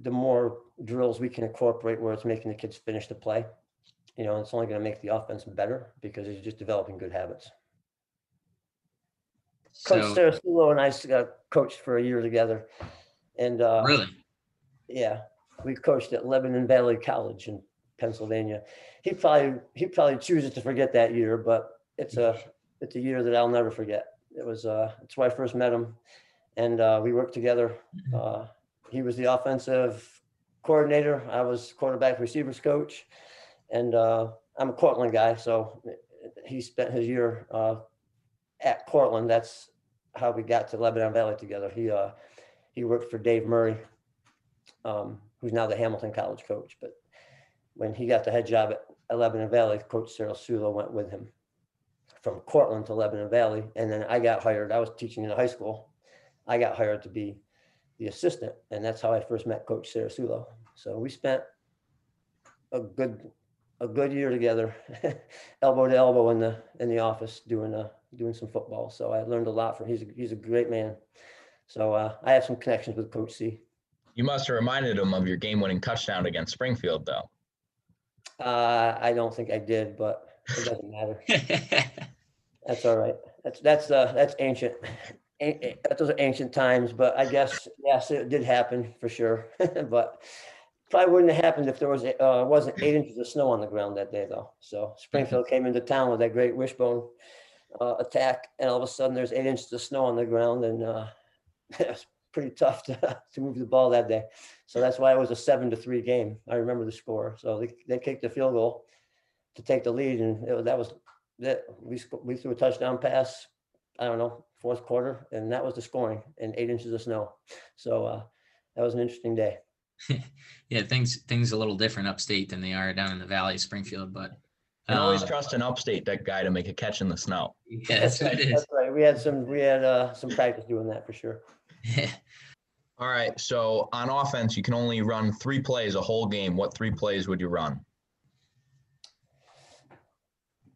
the more drills we can incorporate where it's making the kids finish the play, you know, it's only going to make the offense better, because he's just developing good habits. So, Coach Sarasulo and I uh, coached for a year together, and uh, really, yeah, we coached at Lebanon Valley College in Pennsylvania. He probably he probably chooses to forget that year, but it's a it's a year that I'll never forget. It was uh, it's where I first met him, and uh, we worked together. Uh, he was the offensive coordinator. I was quarterback receivers coach, and uh, I'm a Cortland guy, so he spent his year. Uh, At Cortland, that's how we got to Lebanon Valley together. He uh, he worked for Dave Murray, um, who's now the Hamilton College coach. But when he got the head job at, at Lebanon Valley, Coach Sarasulo went with him from Cortland to Lebanon Valley. And then I got hired. I was teaching in a high school. I got hired to be the assistant, and that's how I first met Coach Sarasulo. So we spent a good a good year together, elbow to elbow in the in the office doing a. doing some football. So I learned a lot from, he's a, he's a great man. So uh, I have some connections with Coach C. You must have reminded him of your game-winning touchdown against Springfield, though. Uh, I don't think I did, but it doesn't matter. That's all right. That's that's uh, that's ancient. A- a- those are ancient times, but I guess, yes, it did happen for sure. But probably wouldn't have happened if there was uh, wasn't eight inches of snow on the ground that day, though. So Springfield came into town with that great wishbone Uh, attack, and all of a sudden there's eight inches of snow on the ground, and uh, it was pretty tough to, to move the ball that day. So that's why it was a seven to three game. I remember the score. So they, they kicked the field goal to take the lead, and it, that was that we we threw a touchdown pass. I don't know, fourth quarter, and that was the scoring in eight inches of snow. So uh, that was an interesting day. Yeah, things things a little different upstate than they are down in the valley, Springfield, but. And always trust an upstate that guy to make a catch in the snow. Yeah, that's what it is. That's right. We had some we had uh, some practice doing that for sure. Yeah. All right. So on offense, you can only run three plays a whole game. What three plays would you run?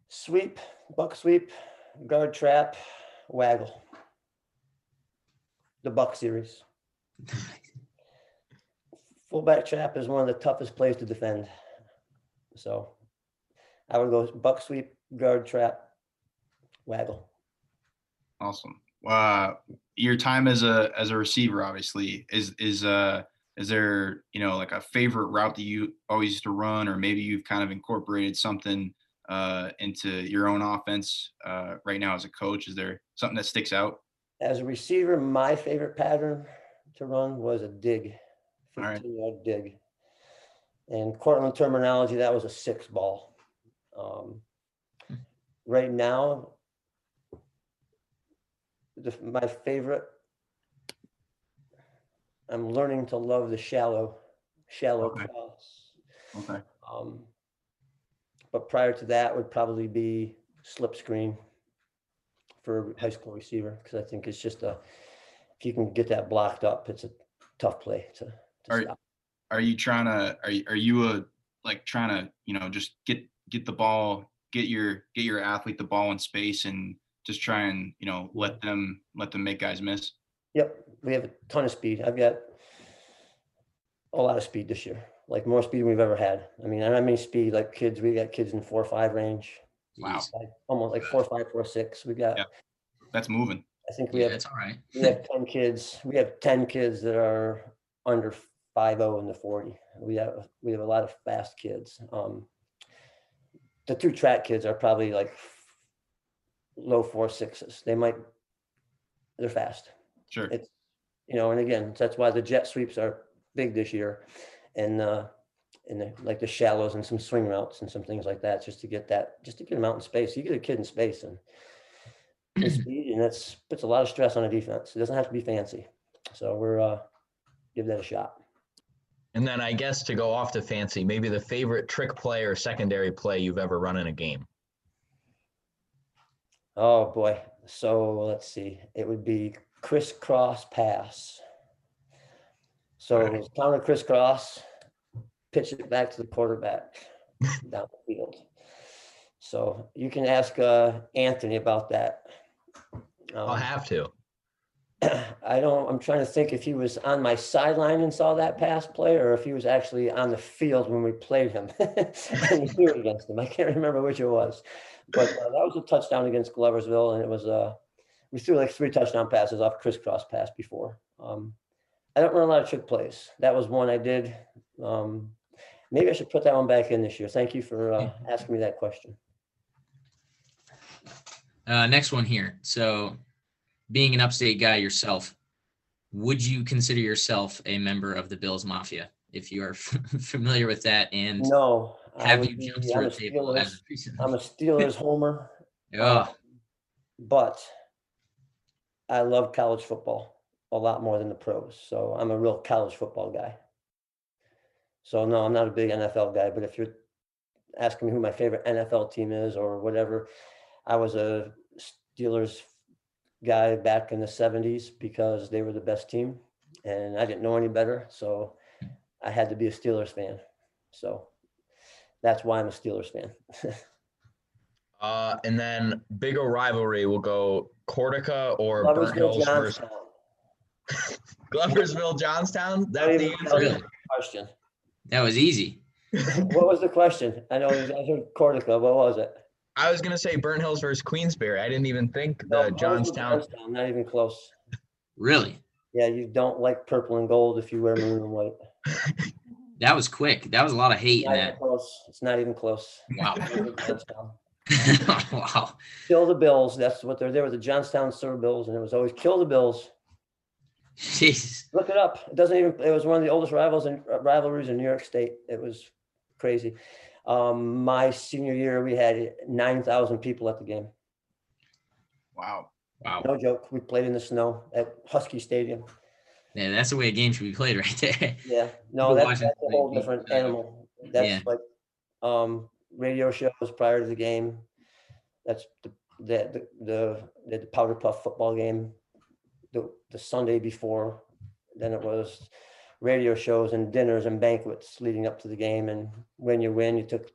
Sweep, buck sweep, guard trap, waggle. The buck series. Fullback trap is one of the toughest plays to defend. So I would go buck sweep, guard trap, waggle. Awesome. Uh, your time as a as a receiver, obviously, is is uh is there, you know, like a favorite route that you always used to run, or maybe you've kind of incorporated something uh, into your own offense uh, right now as a coach? Is there something that sticks out? As a receiver, my favorite pattern to run was a dig, fifteen-yard dig. In Cortland terminology, that was a six ball. Um, right now, the, my favorite, I'm learning to love the shallow, shallow okay. cross. Okay. Um, but prior to that would probably be slip screen for a high school receiver, because I think it's just a, if you can get that blocked up, it's a tough play to, to are, stop. Are you trying to, are you, are you a, like trying to, you know, just get, get the ball, get your, get your athlete the ball in space and just try and, you know, let them, let them make guys miss? Yep. We have a ton of speed. I've got a lot of speed this year, like more speed than we've ever had. I mean, and I mean speed, like kids, we got kids in four or five range. Wow. Like, almost like four, five, four, six. We got, yep. That's moving. I think we yeah, have, it's all right. we have ten kids. We have ten kids that are under five oh in the forty. We have, we have a lot of fast kids. Um, the two track kids are probably like low four sixes. They might, they're fast. Sure. It's, you know, and again, that's why the jet sweeps are big this year. And, uh, and the, like the shallows and some swing routes and some things like that, just to get that, just to get them out in space. You get a kid in space and, and speed, and that's puts a lot of stress on a defense. It doesn't have to be fancy. So we're, uh, give that a shot. And then I guess to go off the fancy, maybe the favorite trick play or secondary play you've ever run in a game. Oh boy. So let's see, it would be crisscross pass. So it was counter crisscross, pitch it back to the quarterback down the field. So you can ask uh, Anthony about that. Um, I'll have to. I don't, I'm trying to think if he was on my sideline and saw that pass play, or if he was actually on the field when we played him and he was against him. I can't remember which it was, but uh, that was a touchdown against Gloversville. And it was, uh, we threw like three touchdown passes off crisscross pass before. Um, I don't run a lot of trick plays. That was one I did. Um, maybe I should put that one back in this year. Thank you for uh, asking me that question. Uh, next one here. So being an upstate guy yourself, would you consider yourself a member of the Bills Mafia, if you are familiar with that? And no, have you be, jumped I'm through a table? Steelers, as recently? I'm a Steelers homer. Yeah, uh, but I love college football a lot more than the pros. So I'm a real college football guy. So no, I'm not a big N F L guy, but if you're asking me who my favorite N F L team is or whatever, I was a Steelers guy back in the seventies because they were the best team and I didn't know any better. So I had to be a Steelers fan. So that's why I'm a Steelers fan. uh, and then big O rivalry will go Cortica or Burnt Hills versus Gloversville, Johnstown. That's the answer. Question. That was easy. What was the question? I know it was, I heard Cortica. What was it? I was gonna say Burnt Hills versus Queensbury. I didn't even think the no, Johnstown. Johnstown. Not even close. Really? Yeah, you don't like purple and gold if you wear maroon and white. That was quick. That was a lot of hate. It's not in even that. Close. It's not even close. Wow. Wow. Kill the Bills. That's what they're there with the Johnstown Silver Bills, and it was always kill the Bills. Jeez. Look it up. It doesn't even, it was one of the oldest rivals and rivalries in New York State. It was crazy. Um, my senior year, we had nine thousand people at the game. Wow. Wow. No joke. We played in the snow at Husky Stadium. Yeah. That's the way a game should be played right there. Yeah. No, that's, that's a whole different animal. That's yeah. like, um, radio shows prior to the game. That's the, the, the, the, the Powder Puff football game. The, the Sunday before, then it was radio shows and dinners and banquets leading up to the game. And when you win, you took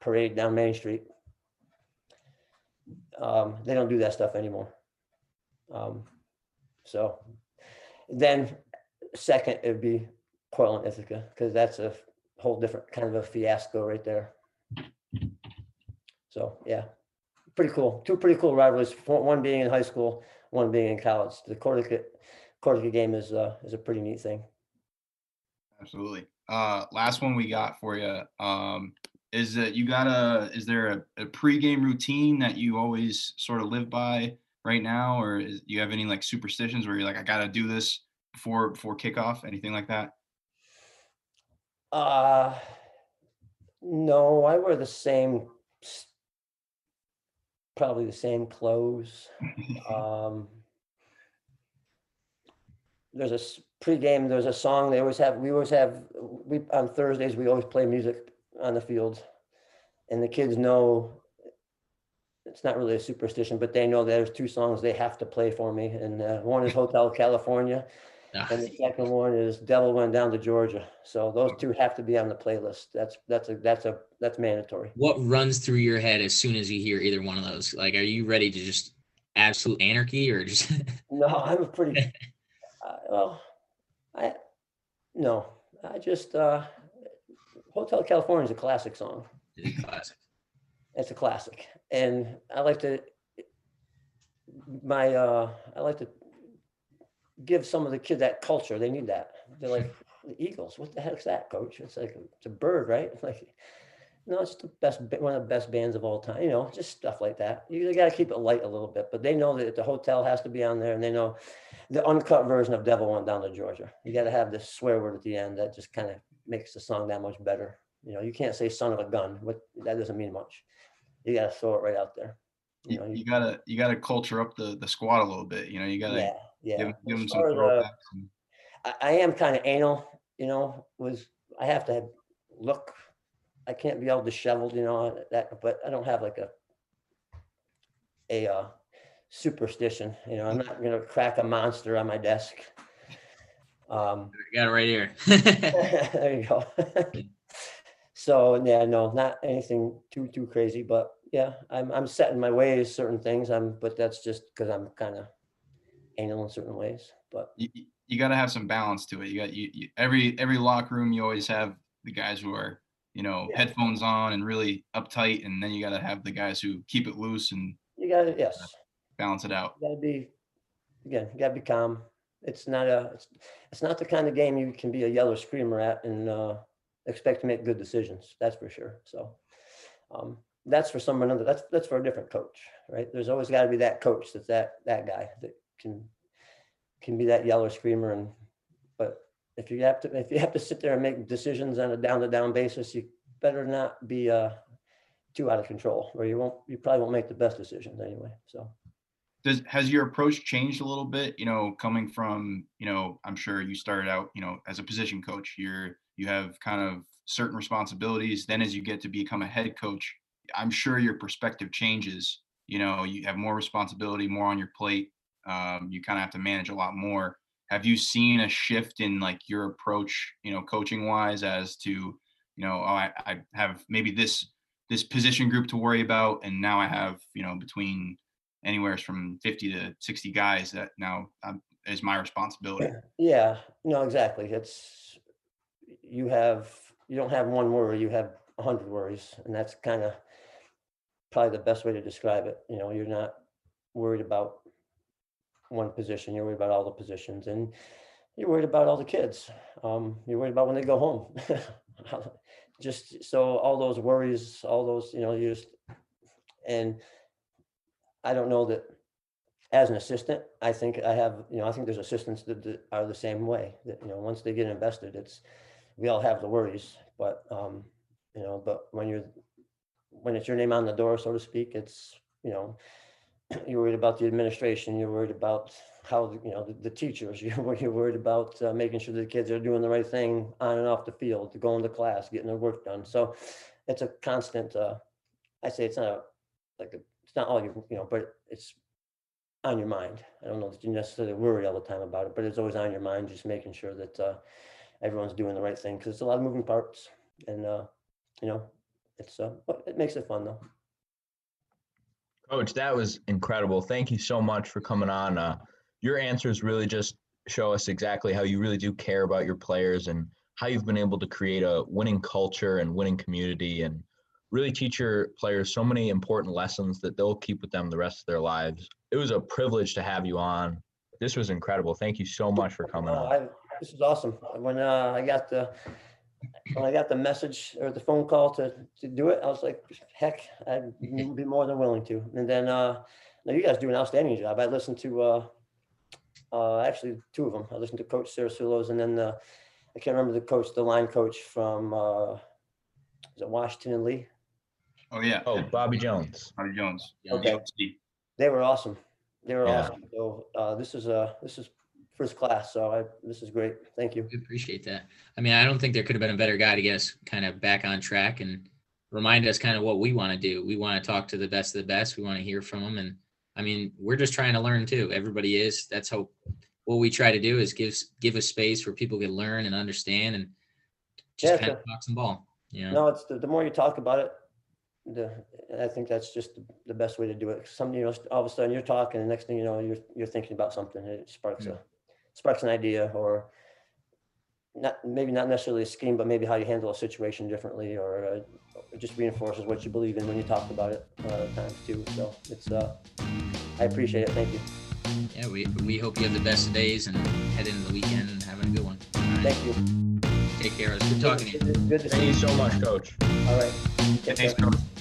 parade down Main Street. Um, they don't do that stuff anymore. Um, so then second, it'd be Cortland Ithaca, because that's a whole different kind of a fiasco right there. So yeah, pretty cool. Two pretty cool rivalries, one being in high school, one being in college. The Cortica, Cortica game is uh, is a pretty neat thing. Absolutely. Uh, last one we got for you um, is that you got a, is there a, a pregame routine that you always sort of live by right now, or is, do you have any like superstitions where you're like, I gotta do this before before kickoff, anything like that? Uh, no, I wear the same, probably the same clothes. um, there's a pregame, there's a song they always have, we always have, we on Thursdays, we always play music on the field, and the kids know, it's not really a superstition, but they know there's two songs they have to play for me. And uh, one is Hotel California, and the second one is Devil Went Down to Georgia. So those two have to be on the playlist. That's that's a that's a that's mandatory. What runs through your head as soon as you hear either one of those? Like, are you ready to just absolute anarchy, or just? No, I'm a pretty. Uh, well, I no, I just uh, Hotel California is a classic song. It's a classic. It's a classic, and I like to my uh, I like to. give some of the kids that culture. They need that. They're like, the Eagles, what the heck's that, coach? It's like, it's a bird, right? It's like, no, it's the best, one of the best bands of all time, you know, just stuff like that. You got to keep it light a little bit, but they know that the hotel has to be on there, and they know the uncut version of Devil Went Down to Georgia. You got to have this swear word at the end that just kind of makes the song that much better. You know, you can't say son of a gun, but that doesn't mean much. You got to throw it right out there. You know, you, you gotta, you gotta culture up the, the squad a little bit. You know, you gotta, yeah. Yeah, give, give them some throwbacks. I, I am kind of anal, you know, was I have to have, look, I can't be all disheveled, you know, that, but I don't have like a, a uh, superstition, you know, I'm not going to crack a monster on my desk. Um, I got it right here. There you go. So yeah, no, not anything too, too crazy, but yeah, I'm, I'm set in my ways, certain things. I'm, but that's just because I'm kind of anal in certain ways, but you, you got to have some balance to it. You got you, you every every locker room, you always have the guys who are, you know, yeah. headphones on and really uptight, and then you got to have the guys who keep it loose, and you got to yes uh, balance it out. You got to be again, you got to be calm. It's not a it's, it's not the kind of game you can be a yellow screamer at and uh, expect to make good decisions. That's for sure. So um, that's for someone another. That's that's for a different coach, right? There's always got to be that coach that's that that guy that can can be that yeller screamer. And but if you have to if you have to sit there and make decisions on a down to down basis, you better not be uh too out of control, or you won't you probably won't make the best decisions anyway. So does has your approach changed a little bit, you know, coming from, you know, I'm sure you started out, you know, as a position coach, you're you have kind of certain responsibilities, then as you get to become a head coach, I'm sure your perspective changes, you know, you have more responsibility, more on your plate. Um, you kind of have to manage a lot more. Have you seen a shift in like your approach, you know, coaching wise as to, you know, oh, I, I have maybe this, this position group to worry about. And now I have, you know, between anywhere from fifty to sixty guys that now I'm, is my responsibility. Yeah, no, exactly. It's, you have, you don't have one worry, you have a hundred worries, and that's kind of probably the best way to describe it. You know, you're not worried about one position, you're worried about all the positions, and you're worried about all the kids. Um, you're worried about when they go home. Just so all those worries, all those, you know, you just, and I don't know that as an assistant, I think I have, you know, I think there's assistants that, that are the same way, that, you know, once they get invested, it's, we all have the worries, but, um, you know, but when you're, when it's your name on the door, so to speak, it's, you know, you're worried about the administration, you're worried about how, you know, the, the teachers, you're, you're worried about uh, making sure the kids are doing the right thing on and off the field, going to class, getting their work done. So it's a constant, uh, I say it's not a, like, a, it's not all you, you know, but it's on your mind. I don't know that you necessarily worry all the time about it, but it's always on your mind, just making sure that uh, everyone's doing the right thing, because it's a lot of moving parts. And, uh, you know, it's uh, it makes it fun, though. Coach, that was incredible. Thank you so much for coming on. Uh, your answers really just show us exactly how you really do care about your players and how you've been able to create a winning culture and winning community, and really teach your players so many important lessons that they'll keep with them the rest of their lives. It was a privilege to have you on. This was incredible. Thank you so much for coming on. Uh, I, this is awesome. When uh, I got the When I got the message or the phone call to, to do it, I was like, heck, I'd be more than willing to. And then uh, No, you guys do an outstanding job. I listened to uh, uh, actually two of them. I listened to Coach Sarasulos, and then uh, I can't remember the coach, the line coach from uh, is it Washington and Lee? Oh yeah. Oh, Bobby Jones. Bobby Jones. Yeah, okay. They were awesome. They were yeah. awesome. So uh, this is uh, this is first class. So I, this is great. Thank you. We appreciate that. I mean, I don't think there could have been a better guy to get us kind of back on track and remind us kind of what we want to do. We want to talk to the best of the best. We want to hear from them. And I mean, we're just trying to learn too. Everybody is. That's how what we try to do is give, give a space where people can learn and understand and just yeah, kind the, of talk some ball. You know? No, it's the, the more you talk about it, The, I think that's just the best way to do it. Some, you know, all of a sudden you're talking, and the next thing you know, you're you're thinking about something. It sparks yeah. a sparks an idea, or not maybe not necessarily a scheme, but maybe how you handle a situation differently, or uh, it just reinforces what you believe in when you talk about it a lot of times too. So it's uh, I appreciate it. Thank you. Yeah, we we hope you have the best of days and head into the weekend and having a good one. All right. Thank you. Take care. It's good talking to you. Good to see you. Thank you so much, Coach. All right. Thanks, Coach.